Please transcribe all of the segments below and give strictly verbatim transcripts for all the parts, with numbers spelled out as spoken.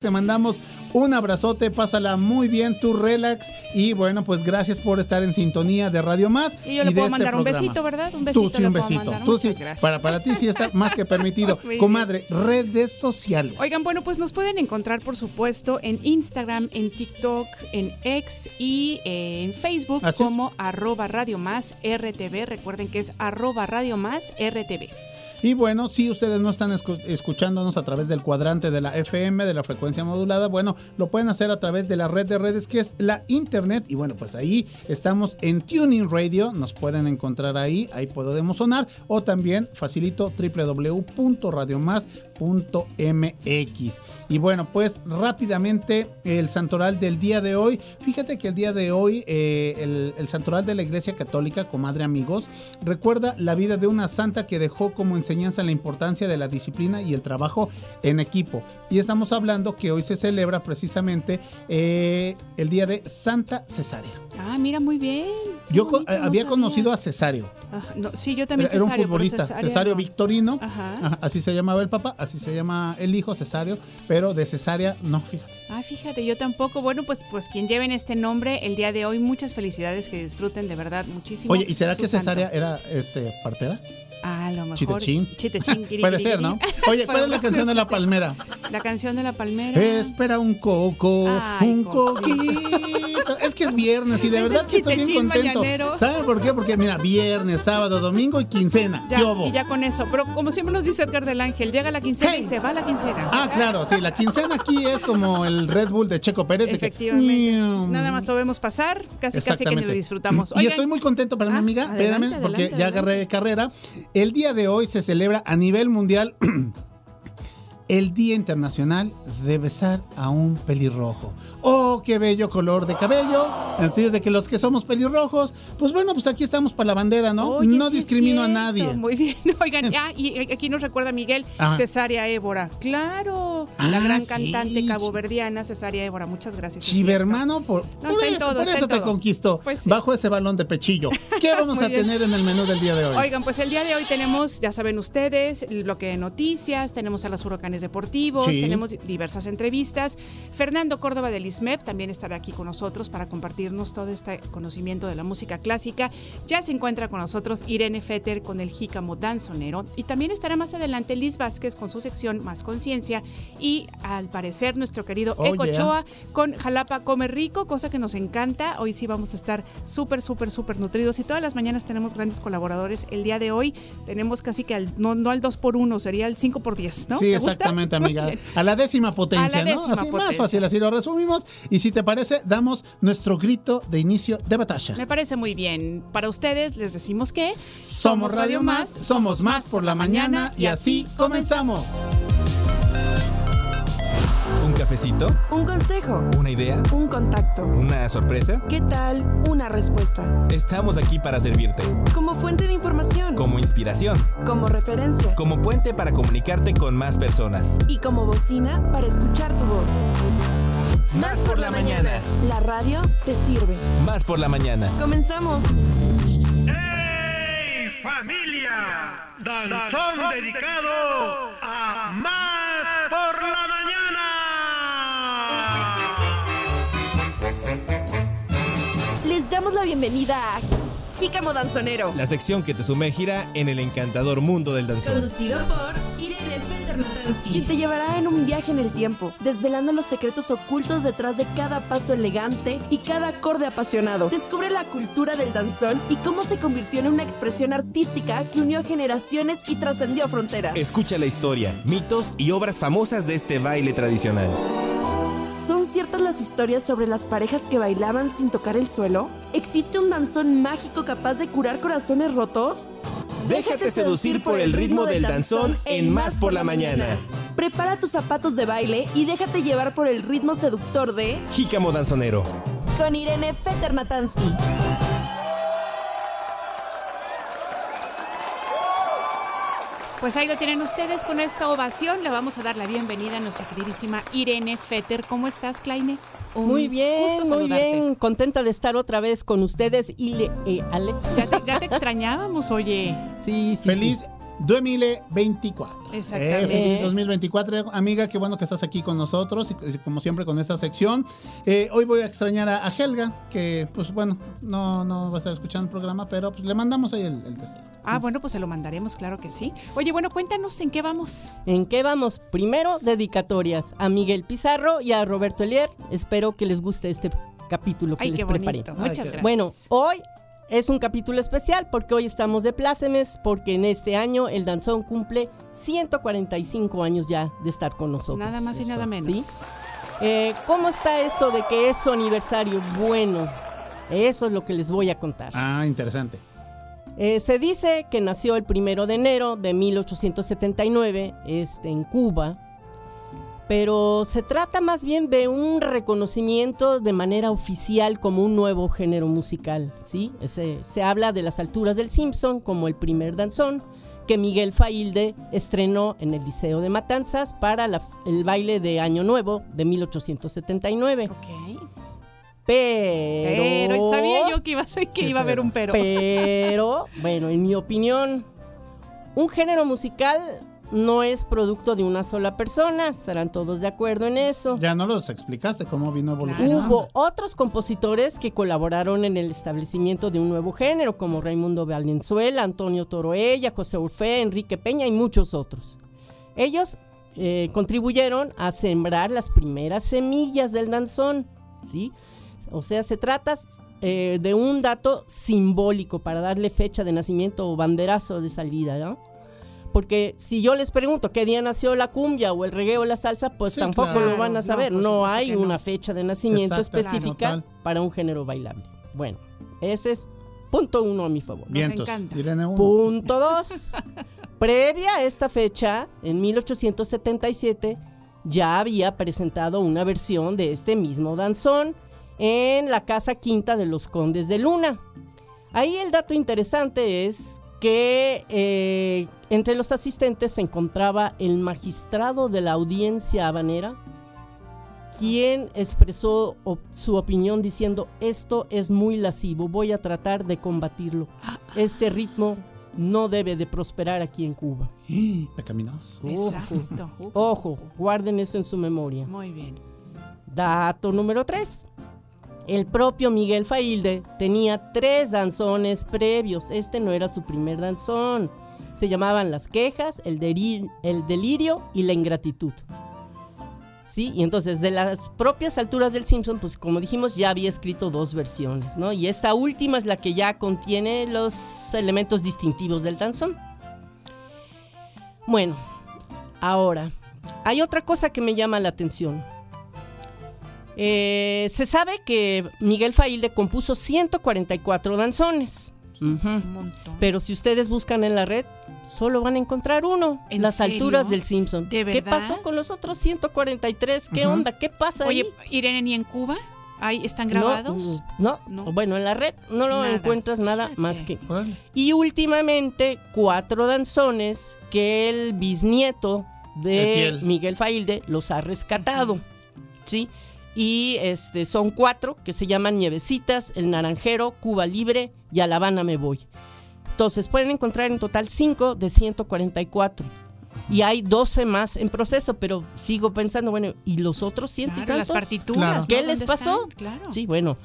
Te mandamos un abrazote, pásala muy bien, tú relax, y bueno, pues gracias por estar en sintonía de Radio Más. Y yo le y puedo mandar este un besito, ¿verdad? Un besito. Tú sí, un besito. Tú sí. Para, para ti sí está más que permitido. Comadre, redes sociales. Oigan, bueno, pues nos pueden encontrar, por supuesto, en Instagram, en TikTok, en X y en Facebook. Así como es. Arroba Radio Más R T V. Recuerden que es arroba Radio Más R T V. Y bueno, si ustedes no están escuchándonos a través del cuadrante de la F M, de la frecuencia modulada, bueno, lo pueden hacer a través de la red de redes que es la internet. Y bueno, pues ahí estamos en Tuning Radio, nos pueden encontrar ahí, ahí podemos sonar. O también facilito doble u doble u doble u punto radio más punto m x. Y bueno, pues rápidamente el santoral del día de hoy. Fíjate que el día de hoy eh, el, el santoral de la Iglesia Católica, comadre, amigos, recuerda la vida de una santa que dejó como enseñanza enseñanza la importancia de la disciplina y el trabajo en equipo. Y estamos hablando que hoy se celebra precisamente eh, el día de Santa Cesárea. Ah, mira, muy bien. Yo con, bonito, había no conocido a Cesario. Ajá, no, sí, yo también. Era Cesario, un futbolista, Cesario, Cesario no. Victorino. Ajá. Ajá, así se llamaba el papá, así se llama el hijo, Cesario, pero de Cesárea no, fíjate. Ah, fíjate, yo tampoco. Bueno, pues, pues quien lleven este nombre el día de hoy, muchas felicidades, que disfruten de verdad muchísimo. Oye, ¿y será que Cesárea santo era este partera? Ah, lo mejor. Chitechín. Chitechín. Puede ser, ¿no? Oye, ¿cuál es la canción de la palmera? La canción de la palmera. Espera un coco, ay, un coquito. Es que es viernes y de verdad que estoy bien contento. Mañanero. ¿Saben por qué? Porque mira, viernes, sábado, domingo y quincena. Ya, y ya con eso. Pero como siempre nos dice Edgar del Ángel, llega la quincena, hey, y se va la quincena. Ah, claro, sí. La quincena aquí es como el Red Bull de Checo Pérez. Efectivamente. Que... nada más lo vemos pasar, casi casi que ni lo disfrutamos. Oigan. Y estoy muy contento para ah, mi amiga, adelante, espérame, adelante, porque adelante, ya agarré adelante. carrera. El día de hoy se celebra a nivel mundial el Día Internacional de Besar a un Pelirrojo. ¡Oh, qué bello color de cabello! Así de que los que somos pelirrojos, pues bueno, pues aquí estamos para la bandera, ¿no? Oye, no sí discrimino a nadie. Muy bien. Oigan, ah, y aquí nos recuerda Miguel, ah. Cesárea Évora. ¡Claro! Ah, la gran sí. cantante caboverdiana Cesárea Évora. Muchas gracias. Chivermano, por, no, por eso, todo, por eso te conquistó. Pues sí. Bajo ese balón de pechillo. ¿Qué vamos a bien. tener en el menú del día de hoy? Oigan, pues el día de hoy tenemos, ya saben ustedes, el bloque de noticias, tenemos a las huracanes deportivos, sí. tenemos diversas entrevistas. Fernando Córdoba del I S M E P también estará aquí con nosotros para compartirnos todo este conocimiento de la música clásica. Ya se encuentra con nosotros Irene Fenter con el Jícamo Danzonero, y también estará más adelante Liz Vázquez con su sección Más Conciencia, y al parecer nuestro querido oh, Héctor Ochoa yeah. con Jalapa Come Rico, cosa que nos encanta. Hoy sí vamos a estar súper, súper, súper nutridos, y todas las mañanas tenemos grandes colaboradores. El día de hoy tenemos casi que al, no, no al dos por uno, sería el cinco por diez, ¿no? Sí, exacto. Exactamente, amiga. A la décima potencia, la décima, ¿no? Así potencia. Más fácil, así lo resumimos. Y si te parece, damos nuestro grito de inicio de batalla. Me parece muy bien. Para ustedes les decimos que somos Radio Más, somos Más por la mañana, y así comenzamos. ¿Un cafecito? ¿Un consejo? ¿Una idea? ¿Un contacto? ¿Una sorpresa? ¿Qué tal una respuesta? Estamos aquí para servirte. Como fuente de información. Como inspiración. Como referencia. Como puente para comunicarte con más personas. Y como bocina para escuchar tu voz. Más por la mañana. La radio te sirve. Más por la mañana. Comenzamos. ¡Hey, familia! Danzón dedicado a Más por la mañana. Les damos la bienvenida a Jícamo Danzonero, la sección que te sumergirá en el encantador mundo del danzón. Conducido por Irene Fenter Matansky, quien te llevará en un viaje en el tiempo, desvelando los secretos ocultos detrás de cada paso elegante y cada acorde apasionado. Descubre la cultura del danzón y cómo se convirtió en una expresión artística que unió generaciones y trascendió fronteras. Escucha la historia, mitos y obras famosas de este baile tradicional. ¿Son ciertas las historias sobre las parejas que bailaban sin tocar el suelo? ¿Existe un danzón mágico capaz de curar corazones rotos? Déjate, Déjate seducir por el ritmo del danzón en Más por la Mañana. Prepara tus zapatos de baile y déjate llevar por el ritmo seductor de Jícamo Danzonero, con Irene Fenter Matansky. Pues ahí lo tienen ustedes, con esta ovación le vamos a dar la bienvenida a nuestra queridísima Irene Fenter. ¿Cómo estás, Kleine? Un muy bien, gusto muy bien, contenta de estar otra vez con ustedes. Y le, eh, Ale. Ya te, ya te extrañábamos, oye. Sí, sí. Feliz. Sí. dos mil veinticuatro. Exactamente. Eh, feliz dos mil veinticuatro, amiga, qué bueno que estás aquí con nosotros y como siempre con esta sección. Eh, hoy voy a extrañar a, a Helga, que pues bueno, no, no va a estar escuchando el programa, pero pues le mandamos ahí el, el testigo. Ah, bueno, pues se lo mandaremos, claro que sí. Oye, bueno, cuéntanos en qué vamos. ¿En qué vamos? Primero, dedicatorias a Miguel Pizarro y a Roberto Elier. Espero que les guste este capítulo que Ay, les preparé. Ay, muchas gracias. Bueno, hoy es un capítulo especial porque hoy estamos de plácemes, porque en este año el danzón cumple ciento cuarenta y cinco años ya de estar con nosotros. Nada más y nada menos. ¿Sí? Eh, ¿Cómo está esto de que es su aniversario? Bueno, eso es lo que les voy a contar. Ah, interesante. Eh, se dice que nació el primero de enero de mil ochocientos setenta y nueve este, en Cuba, pero se trata más bien de un reconocimiento de manera oficial como un nuevo género musical, ¿sí? Se, se habla de Las Alturas del Simpson como el primer danzón que Miguel Faílde estrenó en el Liceo de Matanzas para la, el baile de Año Nuevo de mil ochocientos setenta y nueve. Okay. Pero... Pero sabía yo que iba a, ser, que iba a haber un pero. Pero, bueno, en mi opinión, un género musical no es producto de una sola persona, estarán todos de acuerdo en eso. Ya no los explicaste cómo vino evolucionando. Hubo otros compositores que colaboraron en el establecimiento de un nuevo género, como Raimundo Valenzuela, Antonio Toroella, José Urfé, Enrique Peña y muchos otros. Ellos eh, contribuyeron a sembrar las primeras semillas del danzón, ¿sí? O sea, se trata eh, de un dato simbólico para darle fecha de nacimiento o banderazo de salida, ¿no? Porque si yo les pregunto qué día nació la cumbia o el reggae o la salsa, pues sí, tampoco claro, lo van a saber. No, pues no hay una no. fecha de nacimiento Exacto, específica claro, para un género bailable. Bueno, ese es punto uno a mi favor. Vientos. Nos encanta. Irene uno. Punto dos. Previa a esta fecha, en mil ochocientos setenta y siete, ya había presentado una versión de este mismo danzón en la Casa Quinta de los Condes de Luna. Ahí el dato interesante es que eh, entre los asistentes se encontraba el magistrado de la audiencia habanera, quien expresó op- su opinión diciendo: esto es muy lascivo, voy a tratar de combatirlo. Este ritmo no debe de prosperar aquí en Cuba. Pecaminoso. Exacto. Ojo, ojo, guarden eso en su memoria. Muy bien. Dato número tres. El propio Miguel Faílde tenía tres danzones previos. Este no era su primer danzón. Se llamaban Las Quejas, El, Delir- el Delirio y La Ingratitud. ¿Sí? Y entonces, de las propias Alturas del Simpson, pues como dijimos, ya había escrito dos versiones, ¿no? Y esta última es la que ya contiene los elementos distintivos del danzón. Bueno, ahora, hay otra cosa que me llama la atención. Eh, se sabe que Miguel Faílde compuso ciento cuarenta y cuatro danzones. Uh-huh. Pero si ustedes buscan en la red, solo van a encontrar uno. ¿En Las serio? Alturas del Simpson. ¿De verdad? ¿Qué pasó con los otros ciento cuarenta y tres? ¿Qué uh-huh. onda? ¿Qué pasa Oye, ahí? Oye, Irene, ¿ni en Cuba? ¿Ahí están grabados? No, no, no. Bueno, en la red no lo nada. encuentras nada Fíjate. más que... Órale. Y últimamente, cuatro danzones que el bisnieto de Ethiel. Miguel Faílde los ha rescatado. Uh-huh. ¿Sí? Y este, son cuatro que se llaman Nievecitas, El Naranjero, Cuba Libre y A La Habana Me Voy. Entonces pueden encontrar en total cinco de ciento cuarenta y cuatro. Y hay doce más en proceso, pero sigo pensando, bueno, ¿y los otros ciento claro, y tantos? Las partituras. Claro. ¿Qué ¿no? les pasó? Claro. Sí, bueno.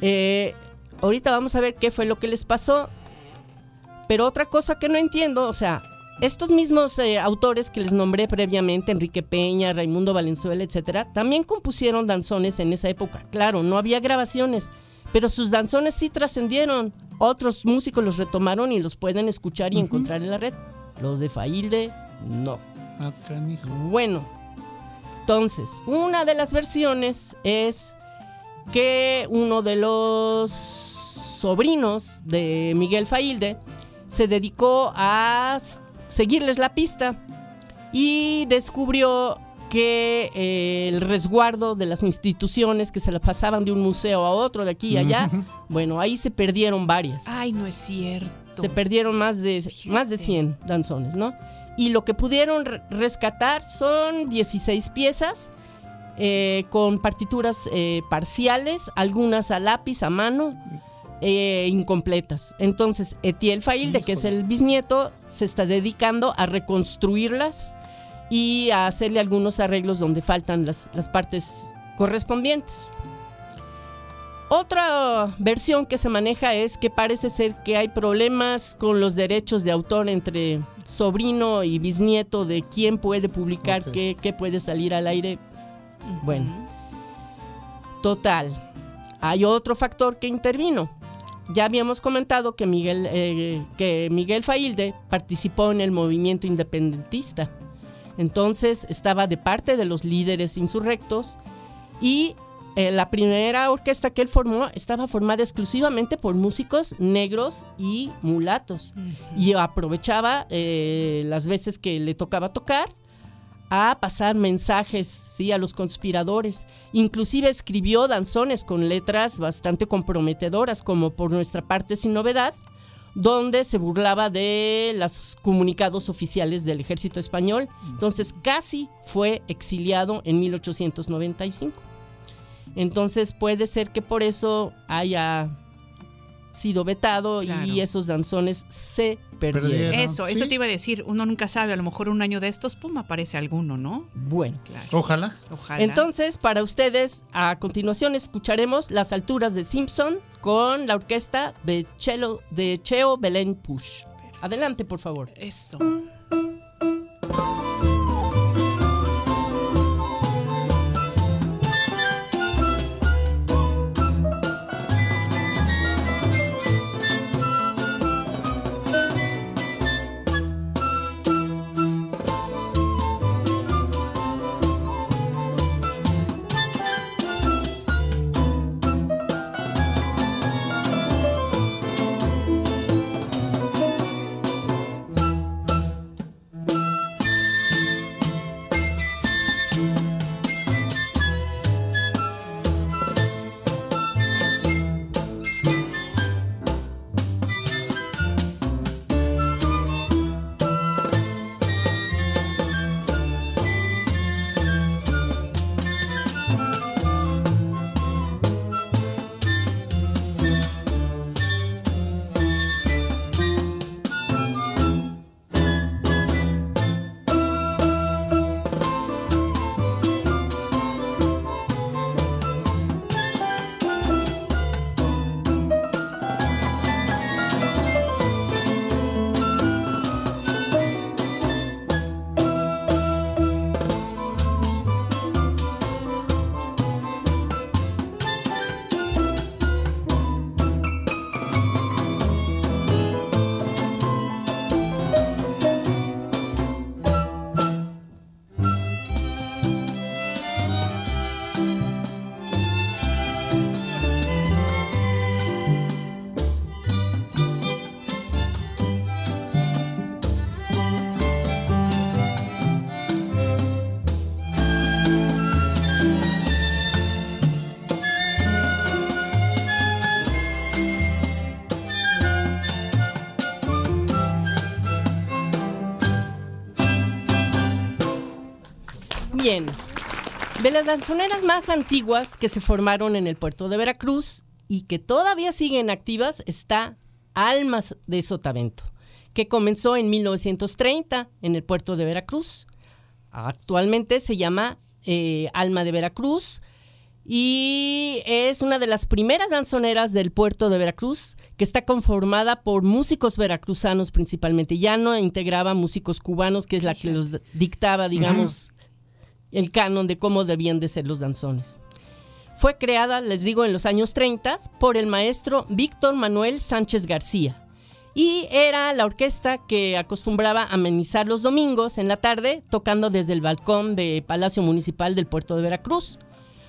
Eh, ahorita vamos a ver qué fue lo que les pasó. Pero otra cosa que no entiendo, o sea, estos mismos eh, autores que les nombré previamente, Enrique Peña, Raimundo Valenzuela, etcétera, también compusieron danzones en esa época. Claro, no había grabaciones, pero sus danzones sí trascendieron. Otros músicos los retomaron y los pueden escuchar y uh-huh. encontrar en la red. Los de Faílde, no. Acá, hijo. Bueno, entonces, una de las versiones es que uno de los sobrinos de Miguel Faílde se dedicó a seguirles la pista y descubrió que eh, el resguardo de las instituciones que se las pasaban de un museo a otro, de aquí y allá, uh-huh. bueno, ahí se perdieron varias. Ay, no es cierto. Se perdieron más de, más de cien danzones, ¿no? Y lo que pudieron re- rescatar son dieciséis piezas eh, con partituras eh, parciales, algunas a lápiz, a mano, eh, incompletas. Entonces, Ethiel Faílde, que es el bisnieto, se está dedicando a reconstruirlas y a hacerle algunos arreglos donde faltan las, las partes correspondientes. Otra versión que se maneja es que parece ser que hay problemas con los derechos de autor entre sobrino y bisnieto de quién puede publicar, okay. qué, qué puede salir al aire. Bueno, total, hay otro factor que intervino. Ya habíamos comentado que Miguel, eh, que Miguel Faílde participó en el movimiento independentista. Entonces estaba de parte de los líderes insurrectos y... Eh, la primera orquesta que él formó estaba formada exclusivamente por músicos negros y mulatos. Uh-huh. Y aprovechaba eh, las veces que le tocaba tocar a pasar mensajes, ¿sí?, a los conspiradores. Inclusive escribió danzones con letras bastante comprometedoras, como Por Nuestra Parte Sin Novedad, donde se burlaba de los comunicados oficiales del ejército español. Entonces casi fue exiliado en mil ochocientos noventa y cinco. Entonces puede ser que por eso haya sido vetado, claro. y esos danzones se perdieron. perdieron. Eso, ¿Sí? eso te iba a decir, uno nunca sabe, a lo mejor un año de estos, pum, aparece alguno, ¿no? Bueno, claro. Ojalá. Ojalá. Entonces, para ustedes, a continuación escucharemos Las Alturas del Simpson con la orquesta de, Chelo, de Cheo Belén Push. Adelante, por favor. Eso. Bien, de las danzoneras más antiguas que se formaron en el puerto de Veracruz y que todavía siguen activas está Almas de Sotavento, que comenzó en mil novecientos treinta en el puerto de Veracruz. Actualmente se llama eh, Alma de Veracruz y es una de las primeras danzoneras del puerto de Veracruz que está conformada por músicos veracruzanos principalmente. Ya no integraba músicos cubanos, que es la que los dictaba, digamos... Uh-huh. el canon de cómo debían de ser los danzones. Fue creada, les digo, en los años treinta por el maestro Víctor Manuel Sánchez García y era la orquesta que acostumbraba a amenizar los domingos en la tarde tocando desde el balcón de Palacio Municipal del Puerto de Veracruz,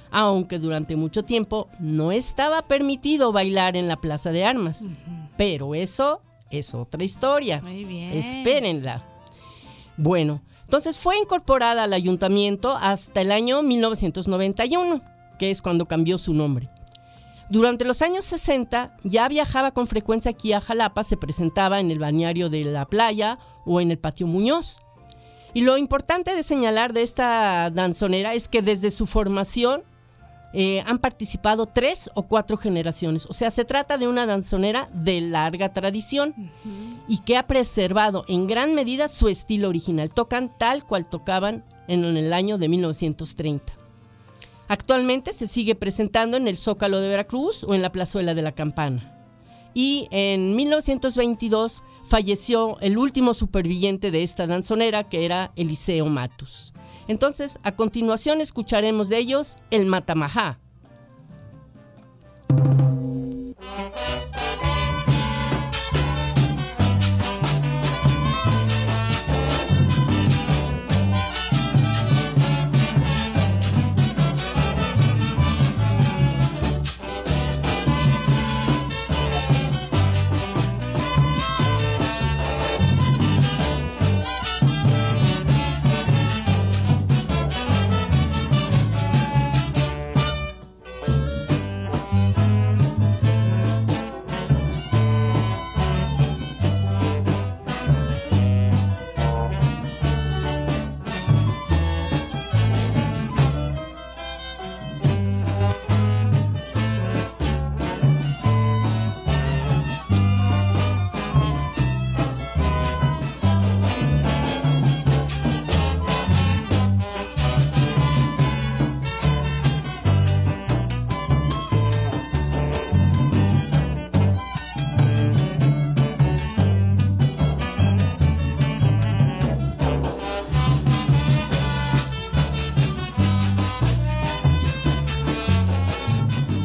aunque durante mucho tiempo no estaba permitido bailar en la Plaza de Armas. Uh-huh. Pero eso es otra historia. Muy bien. Espérenla. Bueno, entonces fue incorporada al ayuntamiento hasta el año mil novecientos noventa y uno, que es cuando cambió su nombre. Durante los años sesenta ya viajaba con frecuencia aquí a Jalapa, se presentaba en el balneario de la playa o en el patio Muñoz. Y lo importante de señalar de esta danzonera es que desde su formación eh, han participado tres o cuatro generaciones. O sea, se trata de una danzonera de larga tradición, uh-huh, y que ha preservado en gran medida su estilo original. Tocan tal cual tocaban en el año de mil novecientos treinta. Actualmente se sigue presentando en el Zócalo de Veracruz o en la Plazuela de la Campana. Y en mil novecientos veintidós falleció el último superviviente de esta danzonera, que era Eliseo Matus. Entonces, a continuación escucharemos de ellos el Matamajá.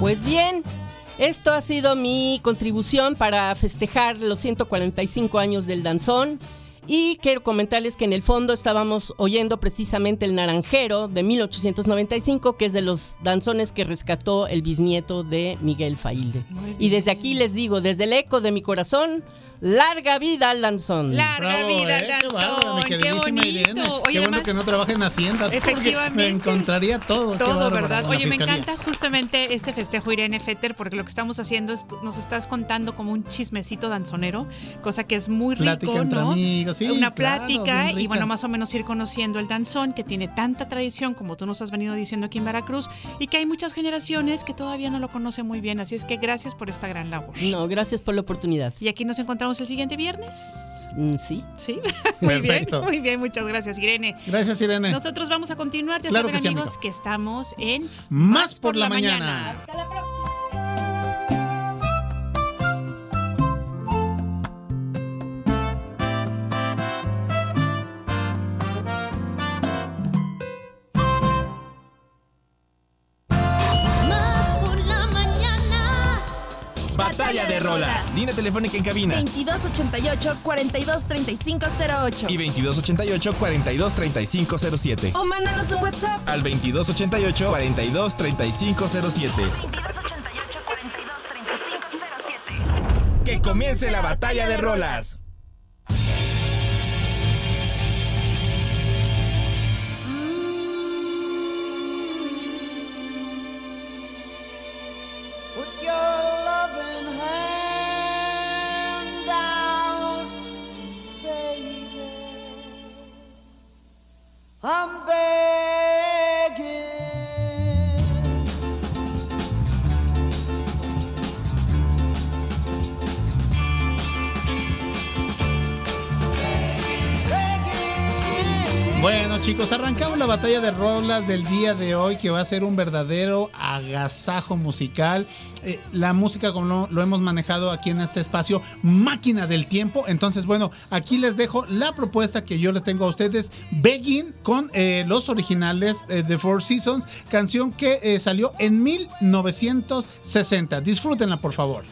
Pues bien, esto ha sido mi contribución para festejar los ciento cuarenta y cinco años del danzón, y quiero comentarles que en el fondo estábamos oyendo precisamente El Naranjero de mil ochocientos noventa y cinco, que es de los danzones que rescató el bisnieto de Miguel Faílde. Y desde aquí les digo, desde el eco de mi corazón, ¡larga vida al danzón! ¡Larga Bravo, vida eh, al danzón! ¡Qué, qué bonito! Irene. Oye, qué además, bueno que no trabaja en Hacienda, efectivamente, me encontraría todo. Todo, ¿verdad? Oye, me encanta justamente este festejo, Irene Fenter, porque lo que estamos haciendo es, nos estás contando como un chismecito danzonero, cosa que es muy rico, plática entre, ¿no?, amigos, sí, una claro, plática, y bueno, más o menos ir conociendo el danzón, que tiene tanta tradición, como tú nos has venido diciendo aquí en Veracruz, y que hay muchas generaciones que todavía no lo conocen muy bien, así es que gracias por esta gran labor. No, gracias por la oportunidad. Y aquí nos encontramos el siguiente viernes. Sí. Sí. Muy Perfecto. bien, muy bien, muchas gracias, Irene. Gracias, Irene. Nosotros vamos a continuar. Ya claro saben, que amigos, sí, amigo, que estamos en Más, Más por, por la, la mañana. mañana. Hasta la próxima. Batalla de Rolas. Línea telefónica en cabina. veintidós ochenta y ocho, cuarenta y dos, treinta y cinco cero ocho. Y veintidós ochenta y ocho, cuarenta y dos, treinta y cinco cero siete. O mándanos un WhatsApp al veintidós ochenta y ocho, cuarenta y dos, treinta y cinco cero siete. veintidós ochenta y ocho, cuarenta y dos, treinta y cinco cero siete. Que comience la Batalla de Rolas. I'm begging, begging. Bueno, chicos, arrancamos la batalla de rolas del día de hoy, que va a ser un verdadero agasajo musical. Eh, la música, como lo, lo hemos manejado aquí en este espacio, máquina del tiempo. Entonces, bueno, aquí les dejo la propuesta que yo le tengo a ustedes. Begging con eh, los originales eh, de Four Seasons, canción que eh, salió en mil novecientos sesenta. Disfrútenla, por favor.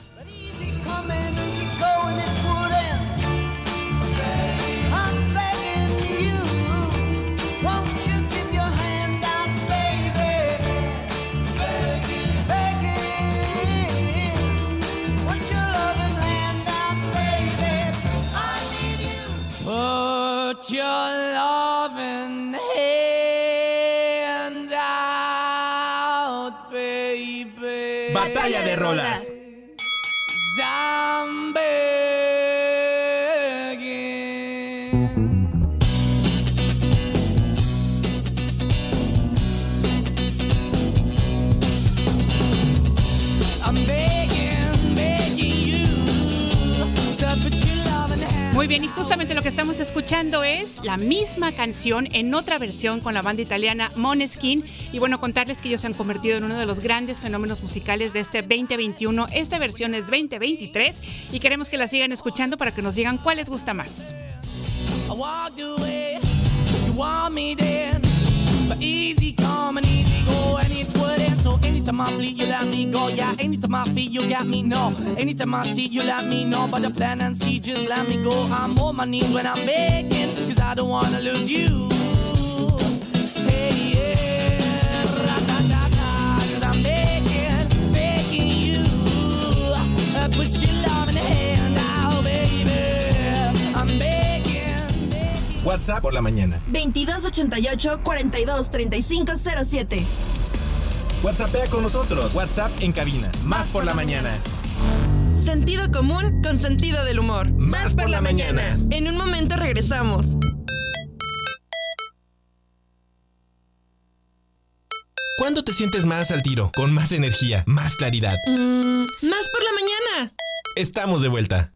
Put your loving hand out, baby. Batalla de Rolas. I'm begging. Muy bien, y justamente lo que estamos escuchando es la misma canción en otra versión con la banda italiana Måneskin. Y bueno, contarles que ellos se han convertido en uno de los grandes fenómenos musicales de este veinte veintiuno. Esta versión es veinte veintitrés y queremos que la sigan escuchando para que nos digan cuál les gusta más. But easy come and easy go, and it wouldn't. So anytime I bleed, you let me go. Yeah, anytime I feel, you got me, no. Anytime I see, you let me know. But the plan and see, just let me go. I'm on my knees when I'm begging, cause I don't wanna lose you. Hey, yeah, ra-da-da-da, cause I'm begging, begging you. I put your love in the hand now, oh, baby. I'm begging. WhatsApp por la mañana. veintidós ochenta y ocho, cuarenta y dos, treinta y cinco cero siete. WhatsAppea con nosotros. WhatsApp en cabina. Más por la mañana. Sentido común con sentido del humor. Más, Más por, por la, la mañana. mañana. En un momento regresamos. ¿Cuándo te sientes más al tiro? Con más energía, más claridad. Mm, más por la mañana. Estamos de vuelta.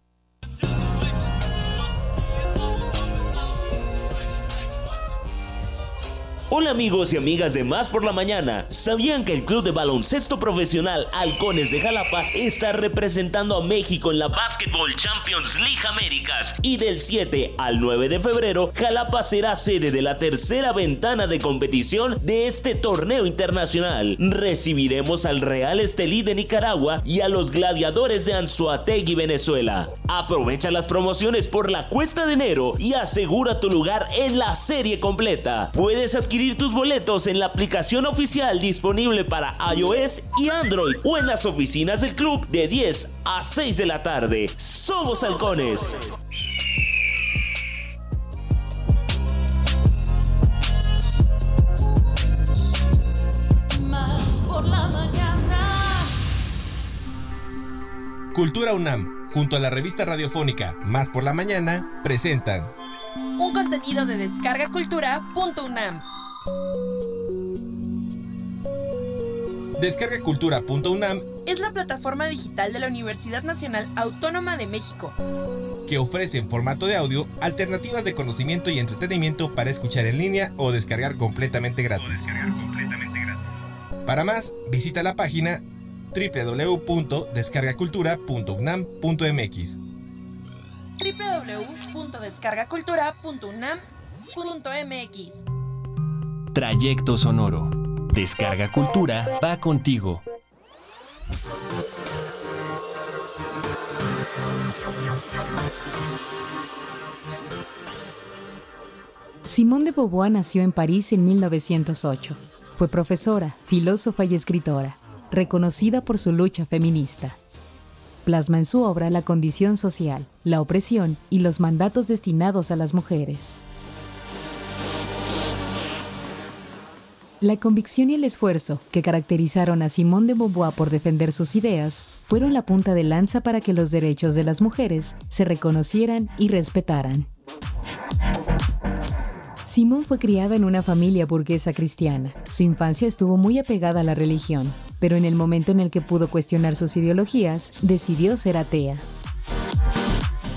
Hola amigos y amigas de Más por la Mañana. ¿Sabían que el club de baloncesto profesional Halcones de Jalapa está representando a México en la Basketball Champions League Américas? Y del siete al nueve de febrero, Jalapa será sede de la tercera ventana de competición de este torneo internacional. Recibiremos al Real Estelí de Nicaragua y a los Gladiadores de Anzoátegui, Venezuela. Aprovecha las promociones por la cuesta de enero y asegura tu lugar en la serie completa. Puedes adquirir adquirir tus boletos en la aplicación oficial disponible para iOS y Android o en las oficinas del club de diez a seis de la tarde. ¡Somos Halcones! Más por la mañana. Cultura UNAM, junto a la revista radiofónica Más por la Mañana, presentan un contenido de Descarga Cultura punto UNAM. Descarga Cultura punto UNAM es la plataforma digital de la Universidad Nacional Autónoma de México, que ofrece en formato de audio alternativas de conocimiento y entretenimiento para escuchar en línea o descargar completamente gratis. O descargar completamente gratis. Para más, visita la página doble u doble u doble u punto descarga cultura punto unam punto m x. doble u doble u doble u punto descarga cultura punto unam punto m x. Trayecto sonoro. Descarga Cultura va contigo. Simone de Beauvoir nació en París en mil novecientos ocho. Fue profesora, filósofa y escritora, reconocida por su lucha feminista. Plasma en su obra la condición social, la opresión y los mandatos destinados a las mujeres. La convicción y el esfuerzo que caracterizaron a Simone de Beauvoir por defender sus ideas fueron la punta de lanza para que los derechos de las mujeres se reconocieran y respetaran. Simone fue criada en una familia burguesa cristiana. Su infancia estuvo muy apegada a la religión, pero en el momento en el que pudo cuestionar sus ideologías, decidió ser atea.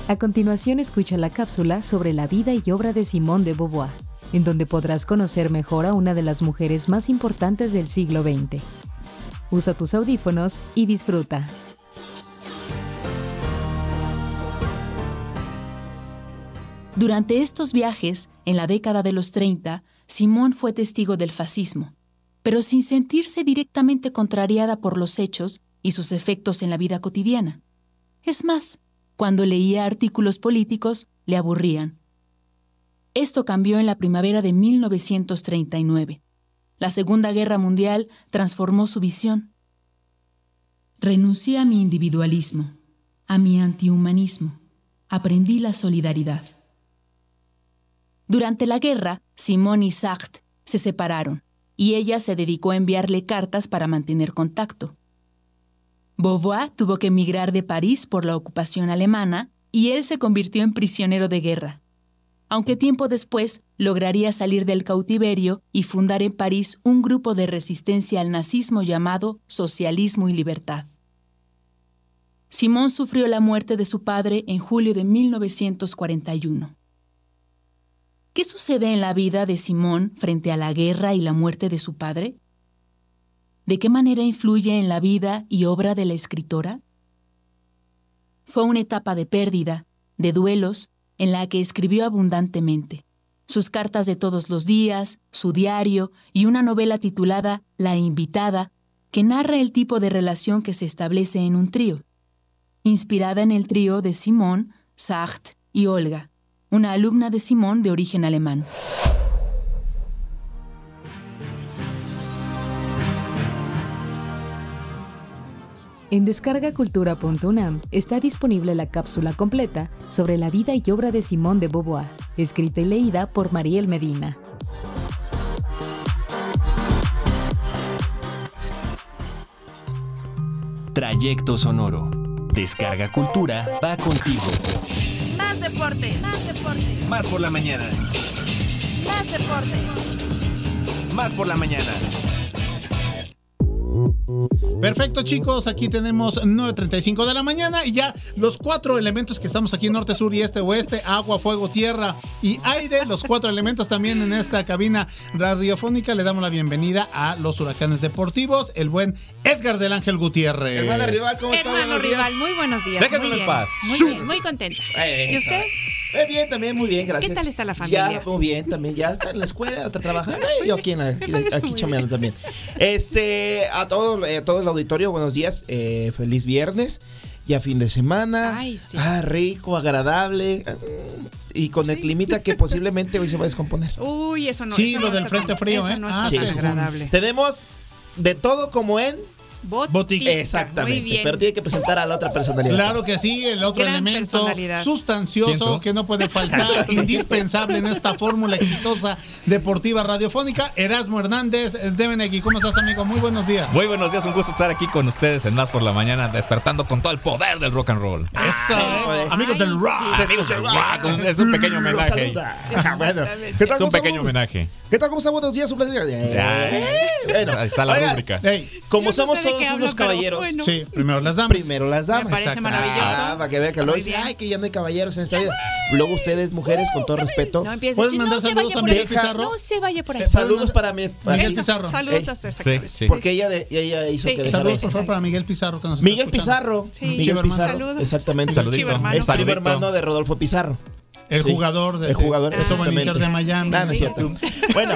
A continuación, escucha la cápsula sobre la vida y obra de Simone de Beauvoir, en donde podrás conocer mejor a una de las mujeres más importantes del siglo veinte. Usa tus audífonos y disfruta. Durante estos viajes, en la década de los treinta, Simone fue testigo del fascismo, pero sin sentirse directamente contrariada por los hechos y sus efectos en la vida cotidiana. Es más, cuando leía artículos políticos, le aburrían. Esto cambió en la primavera de mil novecientos treinta y nueve. La Segunda Guerra Mundial transformó su visión. Renuncié a mi individualismo, a mi antihumanismo. Aprendí la solidaridad. Durante la guerra, Simone y Sartre se separaron y ella se dedicó a enviarle cartas para mantener contacto. Beauvoir tuvo que emigrar de París por la ocupación alemana y él se convirtió en prisionero de guerra, aunque tiempo después lograría salir del cautiverio y fundar en París un grupo de resistencia al nazismo llamado Socialismo y Libertad. Simón sufrió la muerte de su padre en julio de mil novecientos cuarenta y uno. ¿Qué sucede en la vida de Simón frente a la guerra y la muerte de su padre? ¿De qué manera influye en la vida y obra de la escritora? Fue una etapa de pérdida, de duelos, en la que escribió abundantemente. Sus cartas de todos los días, su diario y una novela titulada La Invitada, que narra el tipo de relación que se establece en un trío. Inspirada en el trío de Simón, Sartre y Olga, una alumna de Simón de origen alemán. En descarga cultura punto unam está disponible la cápsula completa sobre la vida y obra de Simone de Beauvoir, escrita y leída por Mariel Medina. Trayecto sonoro. Descarga Cultura va contigo. Más deporte, más deporte. Más por la mañana. Más deporte. Más por la mañana. Perfecto, chicos, aquí tenemos nueve treinta y cinco de la mañana y ya los cuatro elementos que estamos aquí, norte, sur y este, oeste, agua, fuego, tierra y aire, los cuatro elementos también en esta cabina radiofónica. Le damos la bienvenida a los huracanes deportivos, el buen Edgar del Ángel Gutiérrez. Hermano rival, ¿cómo estás? Hermano rival, muy buenos días. Déjenme en paz. Muy, bien, muy contenta. Eso. ¿Y usted? Muy bien, también, muy bien, gracias. ¿Qué tal está la familia? Ya, muy bien, también, ya está en la escuela, otra trabajando, eh, yo aquí, en la, aquí, aquí chameando también. Este, a todo, eh, todo el auditorio, buenos días, eh, feliz viernes, ya fin de semana. Ay, sí. Ah, rico, agradable. Y con sí. el climita que posiblemente hoy se va a descomponer. Uy, eso no. Sí, eso lo no del frente tan, frío, eso ¿eh? No ah, es tan sí, agradable. Sí. Tenemos de todo como en... Botica. Exactamente, pero tiene que presentar a la otra personalidad. Claro que sí, el otro gran elemento sustancioso ¿Siento? que no puede faltar, indispensable en esta fórmula exitosa deportiva radiofónica, Erasmo Hernández Devenegui. ¿Cómo estás, amigo? Muy buenos días. Muy buenos días, un gusto estar aquí con ustedes en Más por la Mañana, despertando con todo el poder del rock and roll. Eso, Ay, amigos del rock. Sí. Amigos del rock. Es un pequeño homenaje. Bueno, es un pequeño homenaje. ¿Qué tal? ¿Cómo están? Buenos días, un placer. Eh, bueno, ahí está la Oiga, rúbrica. Hey, como somos no sé todos unos caballeros. Bueno. Sí, primero las damas. Primero las damas. Me parece maravilloso. Ah, para que vean que lo dicen. Ay, que ya no hay caballeros en esta vida. Luego ustedes, mujeres, con todo respeto. No empiecen. Pueden mandar no saludos a Miguel Pizarro. No se vaya por ahí. Saludos para Miguel Pizarro. Saludos eh. hasta esa sí, sí. Porque ella, de, ella hizo sí. que dejara. Saludos, por favor, para Miguel Pizarro. Que nos Miguel está Pizarro. Sí. Miguel Pizarro. Saludos. Exactamente. Saludito. Es primo hermano de Rodolfo Pizarro. El sí, jugador de el jugador Inter de Miami. Nada, no es cierto. Bueno,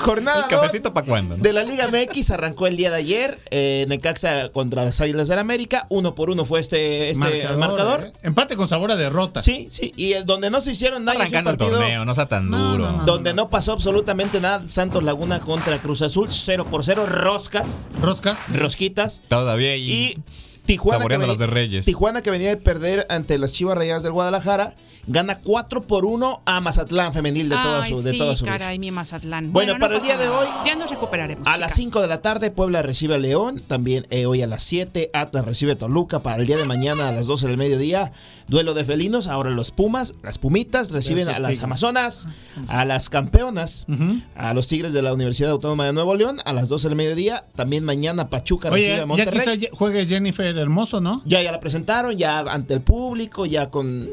jornada dos ¿no? de la Liga M X arrancó el día de ayer. Eh, Necaxa contra las Águilas del América. Uno por uno fue este, este marcador. marcador. Eh. Empate con sabor a derrota. Sí, sí. Y el, donde no se hicieron daño. Arrancando el torneo, no está tan duro. No, no, no, donde no pasó absolutamente nada. Santos Laguna contra Cruz Azul, cero por cero. Roscas. Roscas. Rosquitas. Todavía hay. Y Tijuana que, venía, de Reyes. Tijuana que venía de perder ante las Chivas Rayadas del Guadalajara gana cuatro por uno a Mazatlán femenil de toda su vida. Ay, sí, caray, mi Mazatlán. Bueno, bueno no para el día nada. de hoy ya nos recuperaremos, a chicas. Las cinco de la tarde Puebla recibe a León, también eh, hoy a las siete Atlas recibe a Toluca. Para el día de mañana a las doce del mediodía duelo de felinos, ahora los Pumas, las Pumitas reciben a las Amazonas, a las campeonas, uh-huh. a los Tigres de la Universidad Autónoma de Nuevo León a las doce del mediodía. También mañana Pachuca Oye, recibe a Monterrey. Ya quizá juegue Jennifer Hermoso, ¿no? Ya, ya la presentaron, ya ante el público, ya con...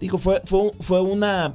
Digo, fue, fue, fue una...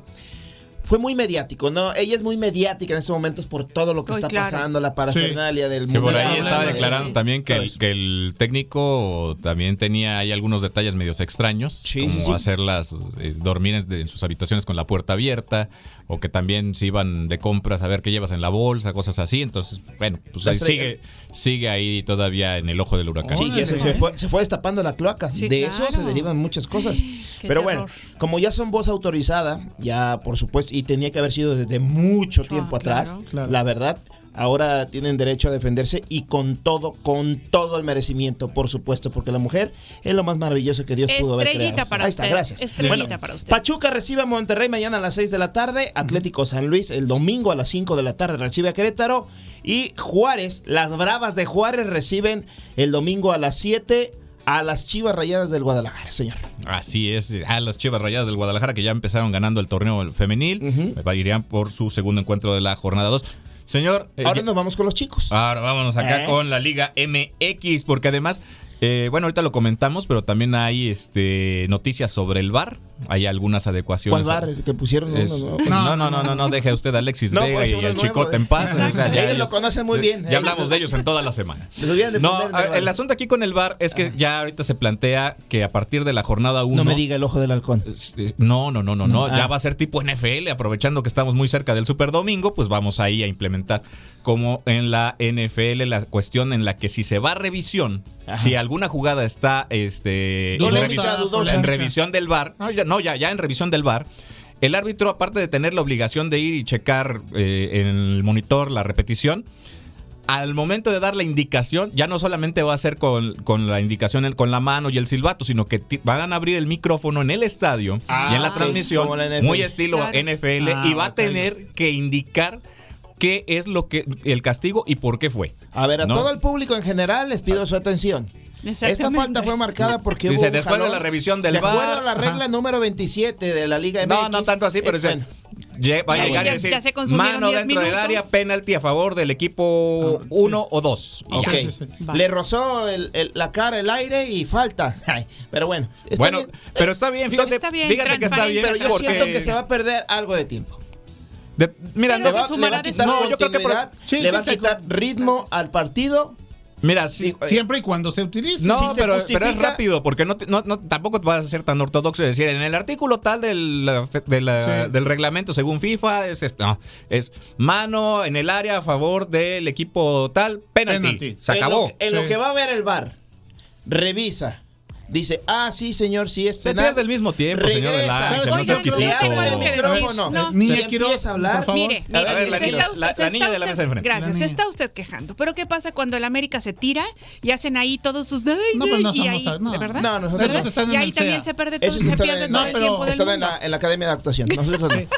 Fue muy mediático, ¿no? Ella es muy mediática en estos momentos por todo lo que Muy está claro. pasando, la parafernalia sí. del mundo. Sí, por ahí estaba declarando sí. también que el, que el técnico también tenía ahí algunos detalles medios extraños, sí, como sí, hacerlas eh, dormir en, en sus habitaciones con la puerta abierta, o que también se iban de compras a ver qué llevas en la bolsa, cosas así. Entonces, bueno, pues ahí sigue, sigue ahí todavía en el ojo del huracán. Sí, se, se, fue, se fue destapando la cloaca. Sí, de claro. eso se derivan muchas cosas. Qué Pero terror. bueno, como ya son voz autorizada, ya por supuesto, y tenía que haber sido desde mucho tiempo ah, atrás, claro, claro. la verdad. Ahora tienen derecho a defenderse y con todo, con todo el merecimiento, por supuesto, porque la mujer es lo más maravilloso que Dios Estrellita pudo haber creado. Para Ahí usted. está, gracias. Estrellita bueno, para usted. Pachuca recibe a Monterrey mañana a las seis de la tarde, Atlético San Luis el domingo a las cinco de la tarde recibe a Querétaro y Juárez, las Bravas de Juárez reciben el domingo a las siete a las Chivas Rayadas del Guadalajara, señor. Así es, a las Chivas Rayadas del Guadalajara que ya empezaron ganando el torneo femenil. Uh-huh. Irían por su segundo encuentro de la jornada dos. Señor... Ahora eh, nos vamos con los chicos. Ahora vámonos acá eh. con la Liga M X, porque además... Eh, bueno, ahorita lo comentamos, pero también hay este noticias sobre el V A R. Hay algunas adecuaciones. ¿Cuál V A R? ¿Que pusieron es, uno, no? No, no, no, no, no, deje usted a Alexis no, Vega y al Chicote en paz. Ya, ellos, ellos lo conocen muy bien. Ya hablamos de ellos en toda la semana. No, el asunto aquí con el V A R es que ah. ya ahorita se plantea que a partir de la jornada uno... No me diga el ojo del halcón. No, no, no, no, no. no. Ah. Ya va a ser tipo N F L, aprovechando que estamos muy cerca del Super Domingo, pues vamos ahí a implementar como en la N F L la cuestión en la que si se va a revisión, ajá, si alguna jugada está este, en, revisión, en revisión del V A R, no, ya, no ya, ya en revisión del V A R, el árbitro, aparte de tener la obligación de ir y checar eh, en el monitor la repetición, al momento de dar la indicación, ya no solamente va a ser con, con la indicación con la mano y el silbato, sino que t- van a abrir el micrófono en el estadio ah, y en la transmisión, muy estilo claro. N F L, ah, y va a tener que indicar qué es lo que el castigo y por qué fue. A ver, a ¿no? todo el público en general les pido su atención. Esta falta fue marcada porque dice, hubo un después jalón, de la revisión del V A R. De acuerdo a la regla ajá. número veintisiete de la Liga M X. No, no tanto así, pero dice, bueno, va a llegar ya, a decir, ya se mano dentro minutos. Del área, penalti a favor del equipo uno ah, sí. o dos. Okay. Sí, sí, sí. Le rozó el, el, la cara, el aire y falta. Ay, pero bueno. Está bueno, bien. Pero está bien, fíjate, está bien, fíjate que está bien. Pero yo porque... siento que se va a perder algo de tiempo. De, mira, no, le va, le va a quitar no, yo creo que por, sí, le va sí, a quitar sí, ritmo al partido. Mira, sí, siempre y cuando se utilice. No, sí pero, se pero es rápido, porque no, no, no tampoco vas a ser tan ortodoxo y decir en el artículo tal del, de la, sí. del reglamento según FIFA es, es, no, es mano en el área a favor del equipo tal, penalti. Se acabó. En, lo, en sí. lo que va a ver el V A R, revisa. Dice, ah, sí, señor, sí es penal. Se pierde el mismo tiempo, señor del Ángel, no seas exquisito. No, no. Niña, quiero hablar. Mire, a ver, la, usted, la, la niña de la mesa enfrente. Gracias, se está usted quejando. Pero ¿qué pasa cuando el América se tira y hacen ahí todos sus... No, pero no somos... ¿De verdad? No, nosotros están en el C E A. Y ahí también se pierde todo el tiempo del mundo. En la Academia de Actuación.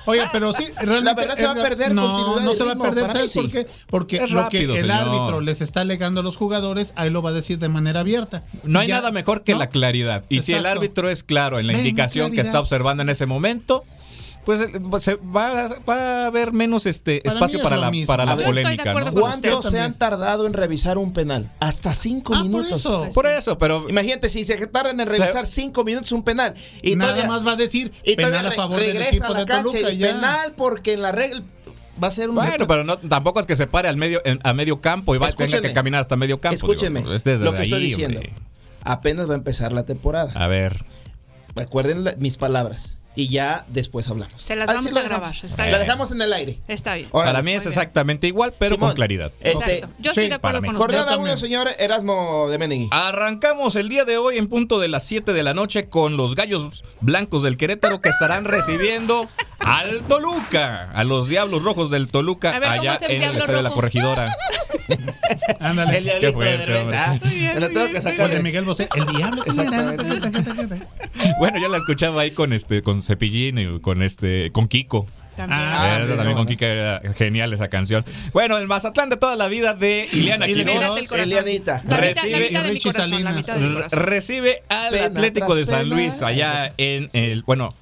Oye, pero sí, realmente... La verdad se va a perder continuidad. No, no se va a perder, ¿sabes por qué? Porque lo que el árbitro les está alegando a los jugadores, ahí lo va a decir de manera abierta. No hay nada mejor que la claridad. Y exacto. Si el árbitro es claro en la, la indicación que está observando en ese momento, pues se va, va a haber menos este para espacio es para la mismo. para la Yo polémica. ¿No? ¿Cuánto se han tardado en revisar un penal? Hasta cinco ah, minutos. Por eso. por eso, pero imagínate si se tardan en revisar o sea, cinco minutos un penal y nada todavía, más va a decir y penal a favor del equipo a la de Toluca cancha y ya. Penal porque en la regla va a ser un bueno, mejor. Pero no, tampoco es que se pare al medio en, a medio campo y va a tener que caminar hasta medio campo. Escúcheme digo, desde lo que ahí, estoy diciendo. Hombre. Apenas va a empezar la temporada. A ver. Recuerden la, mis palabras. Y ya después hablamos. Se las vamos ah, sí, a grabar. Está bien. La dejamos en el aire. Está bien. Ahora, para mí es exactamente bien. Igual, pero Simón, con claridad. Este, Exacto. Yo sí, estoy de acuerdo con usted. Jornada uno, señor Erasmo Devenegui. Arrancamos el día de hoy en punto de las siete de la noche con los Gallos Blancos del Querétaro que estarán recibiendo al Toluca, a los Diablos Rojos del Toluca ver, allá el en el estadio de la Corregidora. Ándale, el qué fuerte. Lo tengo que sacar de Miguel Bosé. El Diablo. Bueno, yo la escuchaba ahí con este con Cepillín y con este con Kiko. También, ah, sí, también no, con Kika era genial esa canción. Bueno, el Mazatlán de toda la vida de Iliana Quiroz. Ilianita. Recibe, corazón, recibe al pena, Atlético de San Luis allá en el... Bueno,